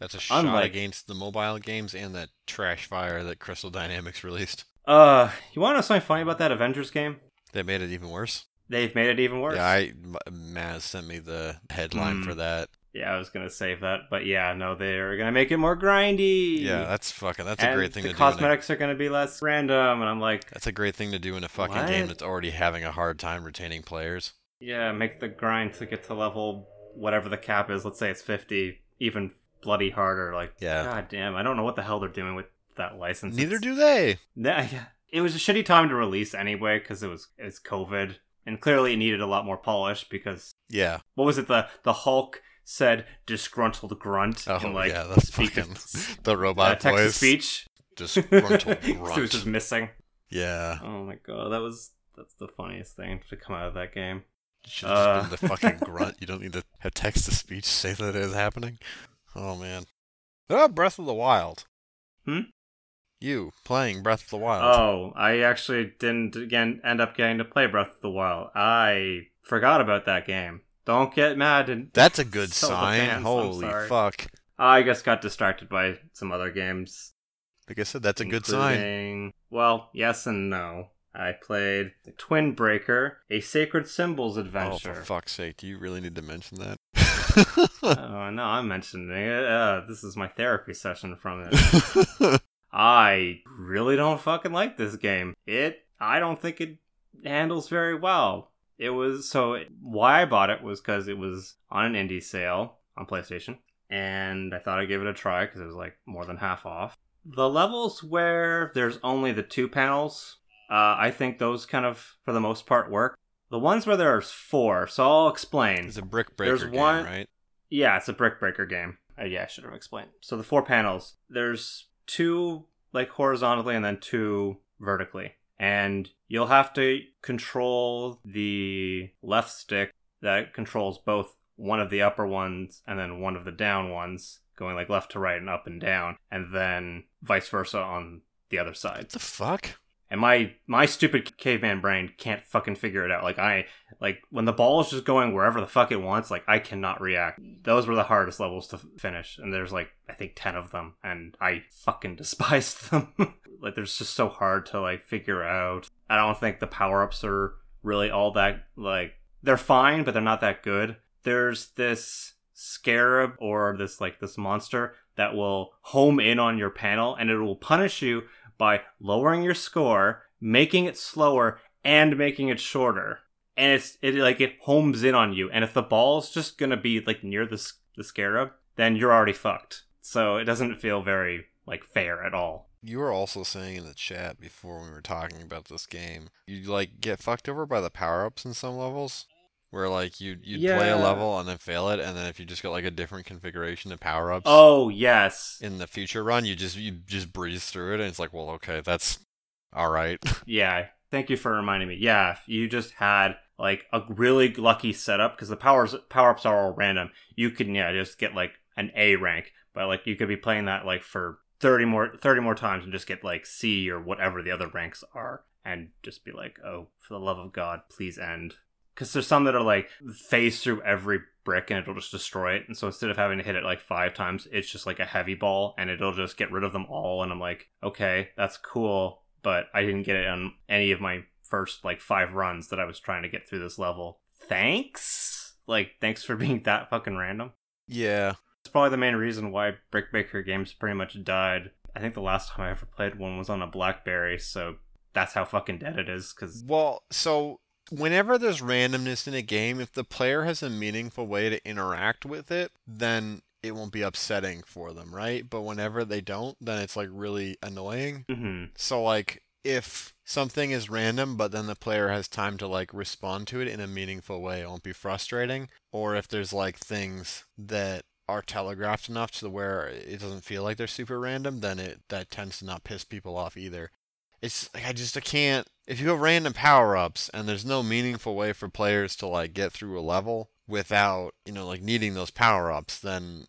That's a shot Unlike... against the mobile games and that trash fire that Crystal Dynamics released. Uh, you want to know something funny about that Avengers game? They made it even worse. They've made it even worse. Yeah, I, Maz sent me the headline mm. for that. Yeah, I was going to save that. But yeah, no, they're going to make it more grindy. Yeah, that's fucking, that's and a great thing to do. The cosmetics are going to be less random. And I'm like, that's a great thing to do in a fucking what? game that's already having a hard time retaining players. Yeah, make the grind to get to level whatever the cap is. Let's say it's fifty, even bloody harder. Like, yeah. God damn, I don't know what the hell they're doing with that license. Neither it's, do they. Yeah, yeah. It was a shitty time to release anyway, because it was it's COVID, and clearly it needed a lot more polish. Because yeah, what was it? The the Hulk said disgruntled grunt. Oh and, like, yeah, that's fucking the robot uh, text voice. To speech disgruntled grunt. It was just missing. Yeah. Oh my god, that was that's the funniest thing to come out of that game. It should have just uh... been the fucking grunt. You don't need to have text to speech say that it is happening. Oh man. What about Breath of the Wild? Hmm. You playing Breath of the Wild. Oh, I actually didn't again end up getting to play Breath of the Wild. I forgot about that game. Don't get mad. And that's a good sign. Fans, Holy fuck. I just got distracted by some other games. Like I said, that's a good sign. Well, yes and no. I played Twin Breaker, a Sacred Symbols Adventure. Oh, for fuck's sake. Do you really need to mention that? Oh, no, I'm mentioning it. Uh, this is my therapy session from it. I really don't fucking like this game. It, I don't think it handles very well. It was, so it, why I bought it was because it was on an indie sale on PlayStation, and I thought I'd give it a try because it was like more than half off. The levels where there's only the two panels, uh, I think those kind of, for the most part, work. The ones where there's four, so I'll explain. It's a brick breaker there's game, one, right? Yeah, it's a brick breaker game. Uh, yeah, I should have explained. So the four panels, there's two like horizontally and then two vertically, and you'll have to control the left stick that controls both one of the upper ones and then one of the down ones, going like left to right and up and down, and then vice versa on the other side. What the fuck? And my my stupid caveman brain can't fucking figure it out. Like I like when the ball is just going wherever the fuck it wants, like I cannot react. Those were the hardest levels to finish, and there's like I think ten of them, and I fucking despised them. like there's just so hard to like figure out. I don't think the power-ups are really all that, like, they're fine, but they're not that good. There's this scarab or this like this monster that will home in on your panel, and it will punish you by lowering your score, making it slower, and making it shorter. And it's it like it homes in on you. And if the ball's just gonna be like near the the scarab, then you're already fucked. So it doesn't feel very like fair at all. You were also saying in the chat before we were talking about this game, you like get fucked over by the power ups in some levels, where like you you yeah. play a level and then fail it, and then if you just got like a different configuration of power ups. Oh yes. In the future run, you just you just breeze through it, and it's like, well, okay, that's all right. Yeah. Thank you for reminding me. Yeah, you just had like a really lucky setup because the powers power-ups are all random. You can yeah just get like an A rank, but like you could be playing that like for thirty more times and just get like C or whatever the other ranks are, and just be like, oh, for the love of God, please end. Because there's some that are like phase through every brick and it'll just destroy it. And so instead of having to hit it like five times, it's just like a heavy ball and it'll just get rid of them all. And I'm like, okay, that's cool. But I didn't get it on any of my first like five runs that I was trying to get through this level. Thanks? Like, thanks for being that fucking random. Yeah. It's probably the main reason why Brick Baker games pretty much died. I think the last time I ever played one was on a BlackBerry, so that's how fucking dead it is. Cause... Well, so whenever there's randomness in a game, if the player has a meaningful way to interact with it, then it won't be upsetting for them, right? But whenever they don't, then it's like really annoying. Mm-hmm. So like if something is random, but then the player has time to like respond to it in a meaningful way, it won't be frustrating. Or if there's like things that are telegraphed enough to where it doesn't feel like they're super random, then it that tends to not piss people off either. It's like, I just I can't, if you have random power-ups and there's no meaningful way for players to like get through a level without, you know, like needing those power-ups, then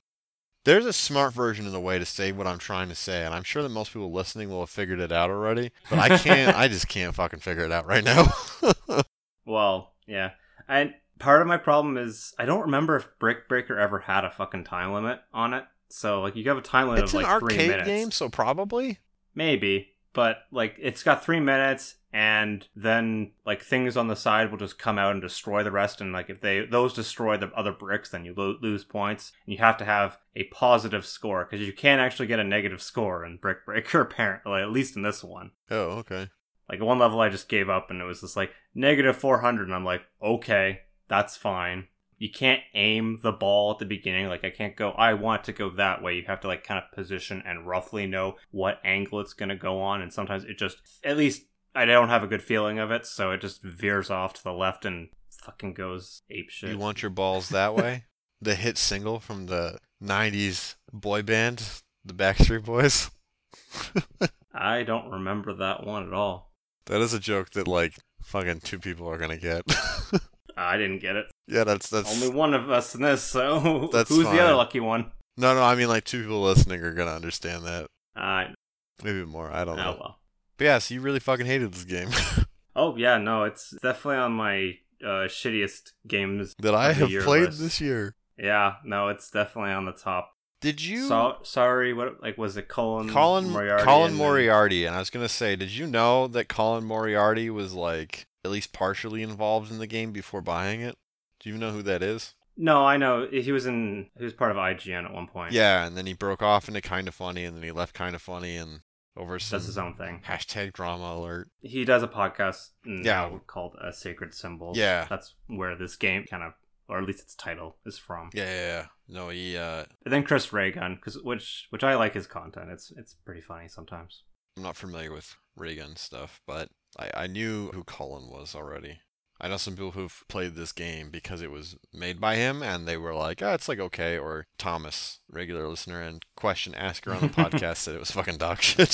there's a smart version of the way to say what I'm trying to say, and I'm sure that most people listening will have figured it out already, but I can't, I just can't fucking figure it out right now. Well, yeah. And part of my problem is I don't remember if Brick Breaker ever had a fucking time limit on it. So, like, you have a time limit it's of, like, three minutes. It's an arcade game, so probably? Maybe. But, like, it's got three minutes, and then, like, things on the side will just come out and destroy the rest. And, like, if they those destroy the other bricks, then you lo- lose points. And you have to have a positive score, because you can't actually get a negative score in Brick Breaker, apparently, at least in this one. Oh, okay. Like, one level I just gave up, and it was just, like, negative four hundred, and I'm like, okay, that's fine. You can't aim the ball at the beginning. Like, I can't go, I want to go that way. You have to, like, kind of position and roughly know what angle it's going to go on. And sometimes it just, at least I don't have a good feeling of it. So it just veers off to the left and fucking goes apeshit. You want your balls that way? The hit single from the nineties boy band, the Backstreet Boys? I don't remember that one at all. That is a joke that, like, fucking two people are going to get. I didn't get it. Yeah, that's that's only one of us in this, so that's who's fine. The other lucky one? No, no, I mean like two people listening are gonna understand that. Uh, Maybe more, I don't oh, know. Well. But yeah, so you really fucking hated this game. Oh yeah, no, it's definitely on my uh, shittiest games that I have played list. This year. Yeah, no, it's definitely on the top. Did you? So, sorry, what like was it Colin? Colin Moriarty. Colin and Moriarty, then... and I was gonna say, did you know that Colin Moriarty was like at least partially involved in the game before buying it? Do you know who that is? No, I know. He was in. He was part of I G N at one point. Yeah, and then he broke off into Kinda Funny, and then he left Kinda Funny, and over some does his own thing. Hashtag drama alert. He does a podcast yeah. called uh, Sacred Symbols. Yeah. That's where this game kind of, or at least its title, is from. Yeah, yeah, yeah. No, he... Uh... And then Chris Reagan, cause, which which I like his content. It's, it's pretty funny sometimes. I'm not familiar with Reagan stuff, but I, I knew who Colin was already. I know some people who've played this game because it was made by him, and they were like, oh, it's like okay, or Thomas, regular listener and question asker on the podcast, said it was fucking dog shit.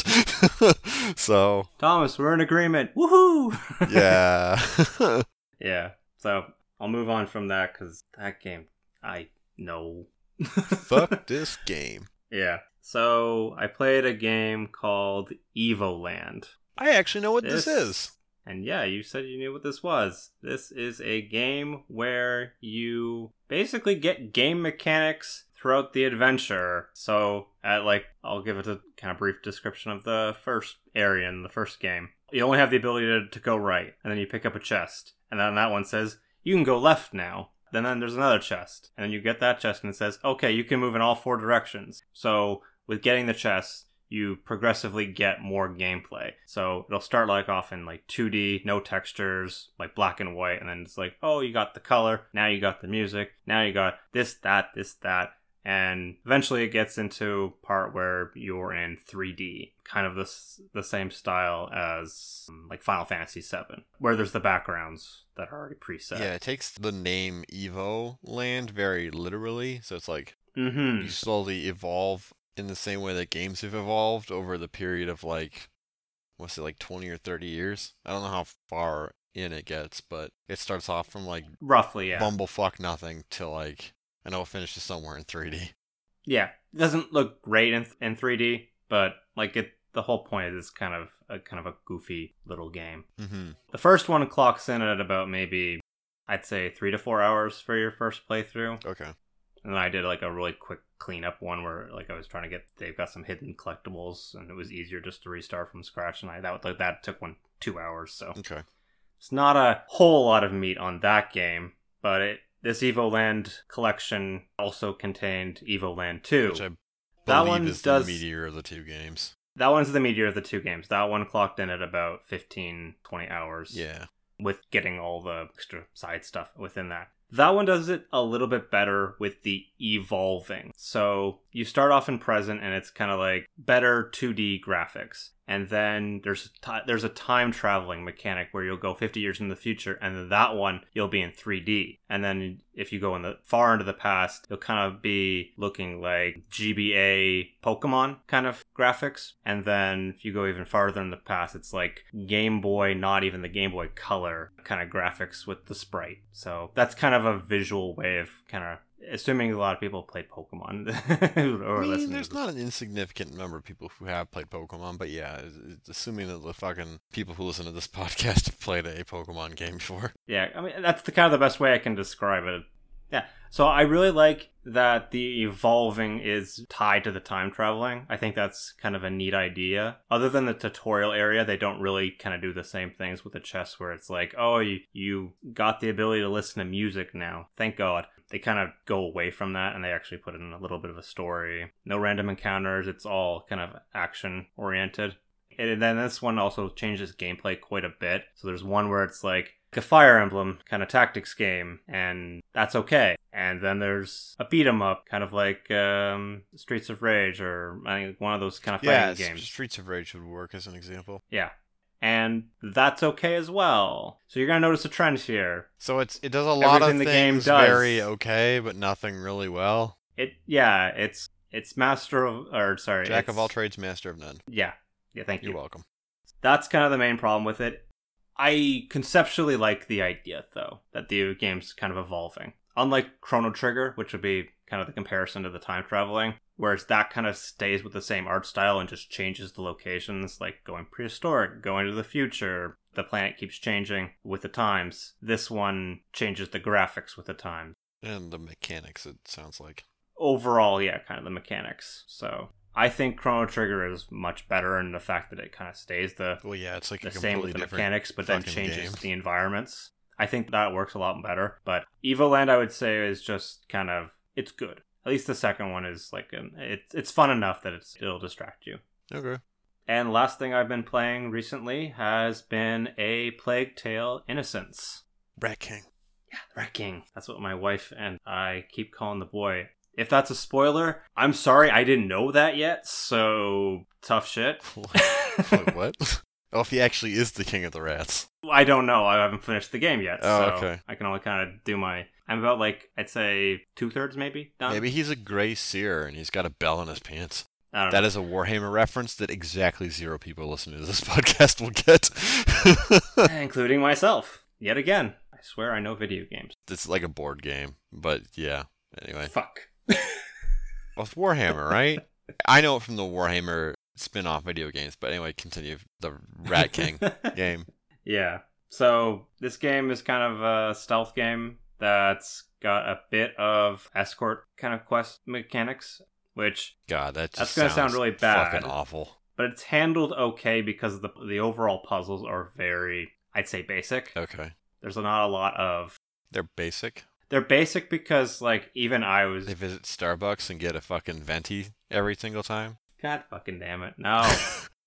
So... Thomas, we're in agreement. Woohoo! Yeah. Yeah. So, I'll move on from that, because that game, I know. Fuck this game. Yeah. So, I played a game called Evoland. I actually know what this, this is. And yeah, you said you knew what this was. This is a game where you basically get game mechanics throughout the adventure. So, at, like, I'll give it a kind of brief description of the first area in the first game. You only have the ability to, to go right, and then you pick up a chest. And then that one says, you can go left now. Then, then there's another chest. And then you get that chest, and it says, okay, you can move in all four directions. So, with getting the chest, you progressively get more gameplay. So it'll start like off in like two D, no textures, like black and white. And then it's like, oh, you got the color. Now you got the music. Now you got this, that, this, that. And eventually it gets into part where you're in three D, kind of this, the same style as like Final Fantasy seven, where there's the backgrounds that are already preset. Yeah, it takes the name Evo Land very literally. So it's like mm-hmm. you slowly evolve in the same way that games have evolved over the period of like, what's it, like twenty or thirty years? I don't know how far in it gets, but it starts off from like roughly yeah. bumblefuck nothing to like, I know it finishes somewhere in three D. Yeah, it doesn't look great in in three D, but like it, the whole point is it's kind of a kind of a goofy little game. Mm-hmm. The first one clocks in at about maybe, I'd say three to four hours for your first playthrough. Okay. And then I did like a really quick cleanup one where like I was trying to get, they've got some hidden collectibles and it was easier just to restart from scratch. And I that like that took one two hours. So okay. It's not a whole lot of meat on that game, but it this Evoland collection also contained Evoland two, which I believe that one is does, the meteor of the two games. That one's the meteor of the two games. That one clocked in at about fifteen, twenty hours. Yeah, with getting all the extra side stuff within that. That one does it a little bit better with the evolving. So you start off in present and it's kind of like better two D graphics. And then there's a t- there's a time traveling mechanic where you'll go fifty years in the future, and then that one you'll be in three D. And then if you go in the far into the past, you'll kind of be looking like G B A Pokemon kind of graphics. And then if you go even farther in the past, it's like Game Boy, not even the Game Boy Color kind of graphics with the sprite. So that's kind of a visual way of kind of assuming a lot of people played Pokemon. or I mean, there's not an insignificant number of people who have played Pokemon, but yeah, assuming that the fucking people who listen to this podcast have played a Pokemon game before. Yeah, I mean, that's the kind of the best way I can describe it. Yeah, so I really like that the evolving is tied to the time traveling. I think that's kind of a neat idea. Other than the tutorial area, they don't really kind of do the same things with the chest where it's like, oh, you, you got the ability to listen to music now. Thank God. They kind of go away from that and they actually put in a little bit of a story. No random encounters. It's all kind of action oriented. And then this one also changes gameplay quite a bit. So there's one where it's like a Fire Emblem kind of tactics game, and that's okay. And then there's a beat 'em up, kind of like um, Streets of Rage or I think one of those kind of fighting yeah, games. Streets of Rage would work as an example. Yeah. And that's okay as well. So you're going to notice a trend here. So it's it does a lot Everything of the things game does. Very okay, but nothing really well. It Yeah, it's it's master of, or sorry. Jack of all trades, master of none. Yeah. Yeah, thank you. You're welcome. That's kind of the main problem with it. I conceptually like the idea, though, that the game's kind of evolving. Unlike Chrono Trigger, which would be kind of the comparison to the time traveling, whereas that kind of stays with the same art style and just changes the locations, like going prehistoric, going to the future. The planet keeps changing with the times. This one changes the graphics with the times. And the mechanics, it sounds like. Overall, yeah, kind of the mechanics. So I think Chrono Trigger is much better in the fact that it kind of stays the, well, yeah, it's like the same with the mechanics, but then changes game. The environments. I think that works a lot better. But Evoland, I would say, is just kind of, it's good. At least the second one is like, an, it's it's fun enough that it's, it'll distract you. Okay. And last thing I've been playing recently has been a Plague Tale Innocence. Rat King. Yeah, Rat King. That's what my wife and I keep calling the boy. If that's a spoiler, I'm sorry, I didn't know that yet, so tough shit. What? What? Oh, if he actually is the king of the rats. I don't know. I haven't finished the game yet, oh, so okay. I can only kind of do my... I'm about, like, I'd say two-thirds, maybe? Done. Maybe he's a gray seer, and he's got a bell in his pants. I don't that know. Is a Warhammer reference that exactly zero people listening to this podcast will get. Including myself. Yet again. I swear I know video games. It's like a board game, but yeah. Anyway. Fuck. Well, it's Warhammer, right? I know it from the Warhammer spin-off video games, but anyway, continue the Rat King game. Yeah, so this game is kind of a stealth game that's got a bit of escort kind of quest mechanics, which God, that just that's going to sound really bad, fucking awful. But it's handled okay because the the overall puzzles are very, I'd say, basic. Okay, there's not a lot of they're basic. They're basic because, like, even I was... They visit Starbucks and get a fucking venti every single time? God fucking damn it, no.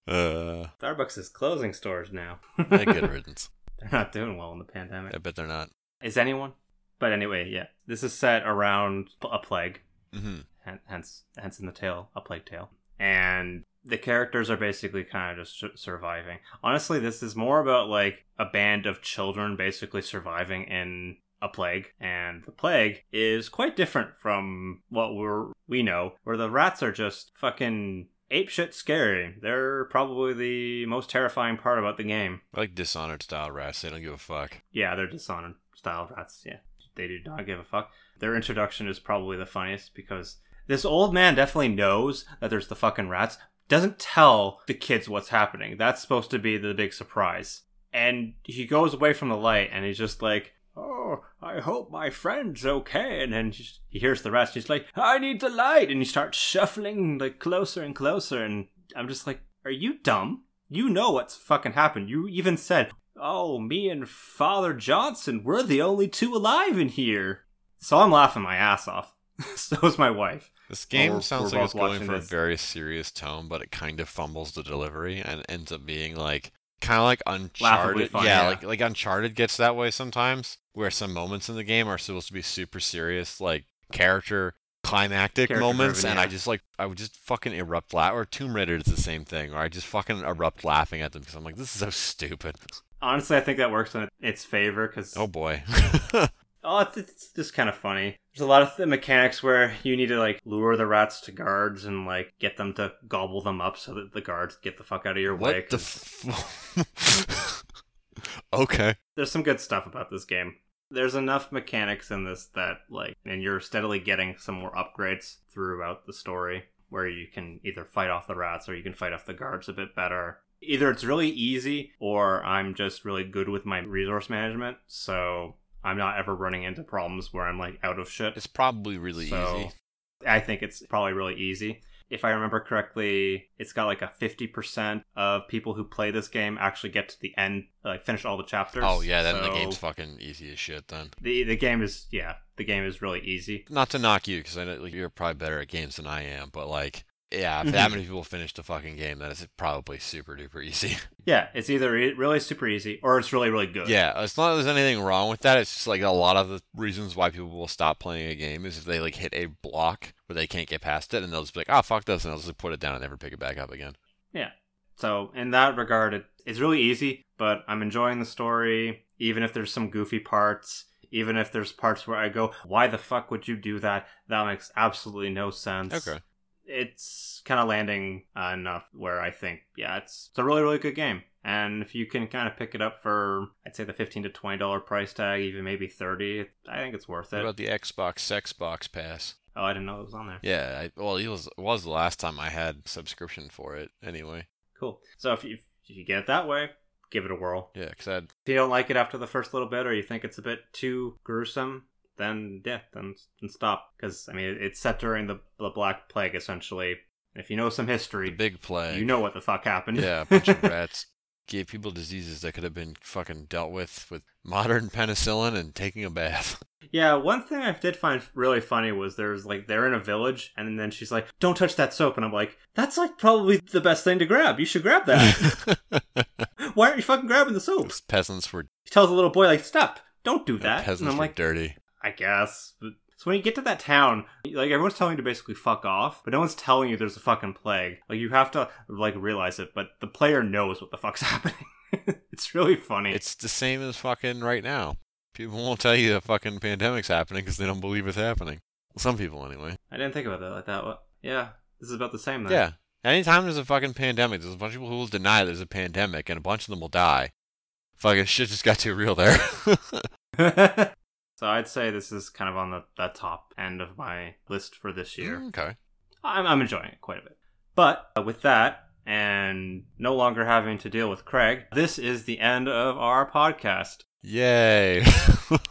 uh, Starbucks is closing stores now. Hey, good riddance. They're not doing well in the pandemic. I bet they're not. Is anyone? But anyway, yeah. This is set around a plague. Mm-hmm. H- hence, hence in the tale, a plague tale. And the characters are basically kind of just surviving. Honestly, this is more about, like, a band of children basically surviving in... a plague, and the plague is quite different from what we're, we know, where the rats are just fucking apeshit scary. They're probably the most terrifying part about the game. Like Dishonored-style rats, they don't give a fuck. Yeah, they're Dishonored-style rats, yeah. They do not give a fuck. Their introduction is probably the funniest, because this old man definitely knows that there's the fucking rats, doesn't tell the kids what's happening. That's supposed to be the big surprise. And he goes away from the light, and he's just like, oh, I hope my friend's okay. And then she, he hears the rats. He's like, I need the light. And he starts shuffling like closer and closer. And I'm just like, are you dumb? You know what's fucking happened. You even said, oh, me and Father Johnson, we're the only two alive in here. So I'm laughing my ass off. So is my wife. This game sounds like it's going for a very serious tone, but it kind of fumbles the delivery and ends up being like, kind of like Uncharted. Fun, yeah, yeah, like like Uncharted gets that way sometimes, where some moments in the game are supposed to be super serious, like character climactic character moments, driven, and yeah. I just like I would just fucking erupt laugh. Or Tomb Raider is the same thing, or I just fucking erupt laughing at them because I'm like, this is so stupid. Honestly, I think that works in its favor because oh boy, oh it's, it's just kind of funny. There's a lot of the mechanics where you need to like lure the rats to guards and like get them to gobble them up so that the guards get the fuck out of your what way. What the? F- okay. There's some good stuff about this game. There's enough mechanics in this that, like, and you're steadily getting some more upgrades throughout the story where you can either fight off the rats or you can fight off the guards a bit better. Either it's really easy or I'm just really good with my resource management, so I'm not ever running into problems where I'm, like, out of shit. It's probably really so, easy. I think it's probably really easy. If I remember correctly, it's got, like, a fifty percent of people who play this game actually get to the end, like, finish all the chapters. Oh, yeah, then so, the game's fucking easy as shit, then. The the game is, yeah, the game is really easy. Not to knock you, because I know you're probably better at games than I am, but, like, yeah, if that many people finish the fucking game, then it's probably super duper easy. Yeah, it's either really super easy or it's really, really good. Yeah, it's not that there's anything wrong with that. It's just like a lot of the reasons why people will stop playing a game is if they like hit a block where they can't get past it and they'll just be like, oh, fuck this, and they'll just put it down and never pick it back up again. Yeah. So in that regard, it, it's really easy, but I'm enjoying the story, even if there's some goofy parts. Even if there's parts where I go, why the fuck would you do that? That makes absolutely no sense. Okay. It's kind of landing uh, enough where I think, yeah, it's, it's a really, really good game. And if you can kind of pick it up for, I'd say the fifteen to twenty dollars price tag, even maybe thirty dollars, I think it's worth it. What about the Xbox Sexbox Pass? Oh, I didn't know it was on there. Yeah, I, well, it was, was the last time I had subscription for it anyway. Cool. So if you, if you get it that way, give it a whirl. Yeah, because I'd... If you don't like it after the first little bit or you think it's a bit too gruesome, then yeah, then, then stop. Because, I mean, it's set during the, the Black Plague, essentially. If you know some history... The big plague. You know what the fuck happened. Yeah, a bunch of rats gave people diseases that could have been fucking dealt with with modern penicillin and taking a bath. Yeah, one thing I did find really funny was there's, like, they're in a village, and then she's like, don't touch that soap. And I'm like, that's, like, probably the best thing to grab. You should grab that. Why aren't you fucking grabbing the soap? Those peasants were... She tells the little boy, like, stop, don't do that. Peasants and I'm were like, dirty. I guess. So when you get to that town, like, everyone's telling you to basically fuck off, but no one's telling you there's a fucking plague. Like, you have to, like, realize it, but the player knows what the fuck's happening. It's really funny. It's the same as fucking right now. People won't tell you that fucking pandemic's happening because they don't believe it's happening. Well, some people, anyway. I didn't think about that like that. Yeah, this is about the same, then. Yeah. Anytime there's a fucking pandemic, there's a bunch of people who will deny there's a pandemic, and a bunch of them will die. Fucking shit just got too real there. So I'd say this is kind of on the, the top end of my list for this year. Okay. I'm, I'm enjoying it quite a bit. But uh, with that, and no longer having to deal with Craig, this is the end of our podcast. Yay.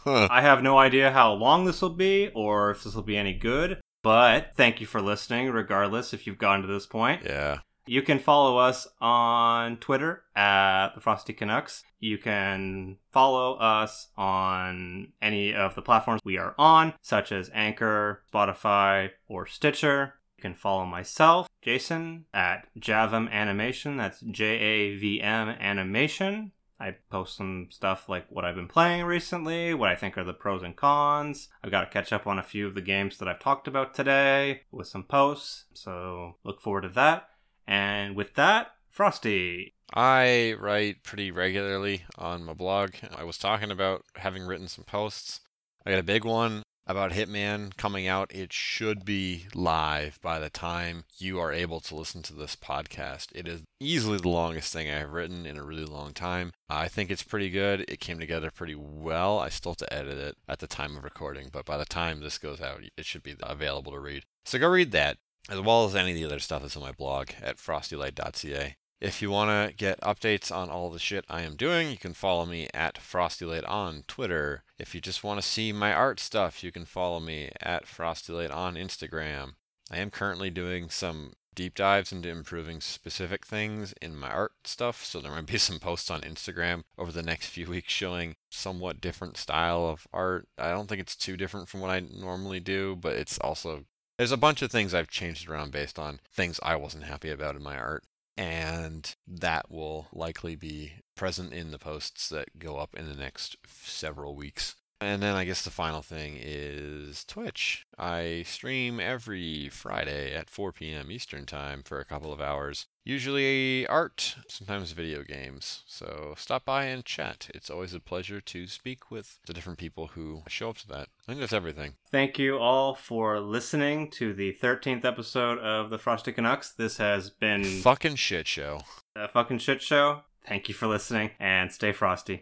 I have no idea how long this will be or if this will be any good, but thank you for listening regardless if you've gotten to this point. Yeah. You can follow us on Twitter at the Frosty Canucks. You can follow us on any of the platforms we are on, such as Anchor, Spotify, or Stitcher. You can follow myself, Jason, at Javim Animation. That's J A V M Animation. I post some stuff like what I've been playing recently, what I think are the pros and cons. I've got to catch up on a few of the games that I've talked about today with some posts, so look forward to that. And with that, Frosty. I write pretty regularly on my blog. I was talking about having written some posts. I got a big one about Hitman coming out. It should be live by the time you are able to listen to this podcast. It is easily the longest thing I have written in a really long time. I think it's pretty good. It came together pretty well. I still have to edit it at the time of recording, but by the time this goes out, it should be available to read. So go read that, as well as any of the other stuff that's on my blog at frosty light dot c a. If you want to get updates on all the shit I am doing, you can follow me at FrostyLight on Twitter. If you just want to see my art stuff, you can follow me at FrostyLight on Instagram. I am currently doing some deep dives into improving specific things in my art stuff, so there might be some posts on Instagram over the next few weeks showing somewhat different style of art. I don't think it's too different from what I normally do, but it's also... there's a bunch of things I've changed around based on things I wasn't happy about in my art, and that will likely be present in the posts that go up in the next several weeks. And then I guess the final thing is Twitch. I stream every Friday at four p.m. Eastern Time for a couple of hours. Usually art, sometimes video games. So stop by and chat. It's always a pleasure to speak with the different people who show up to that. I think that's everything. Thank you all for listening to the thirteenth episode of the Frosty Canucks. This has been... fucking shit show. A fucking shit show. Thank you for listening, and stay frosty.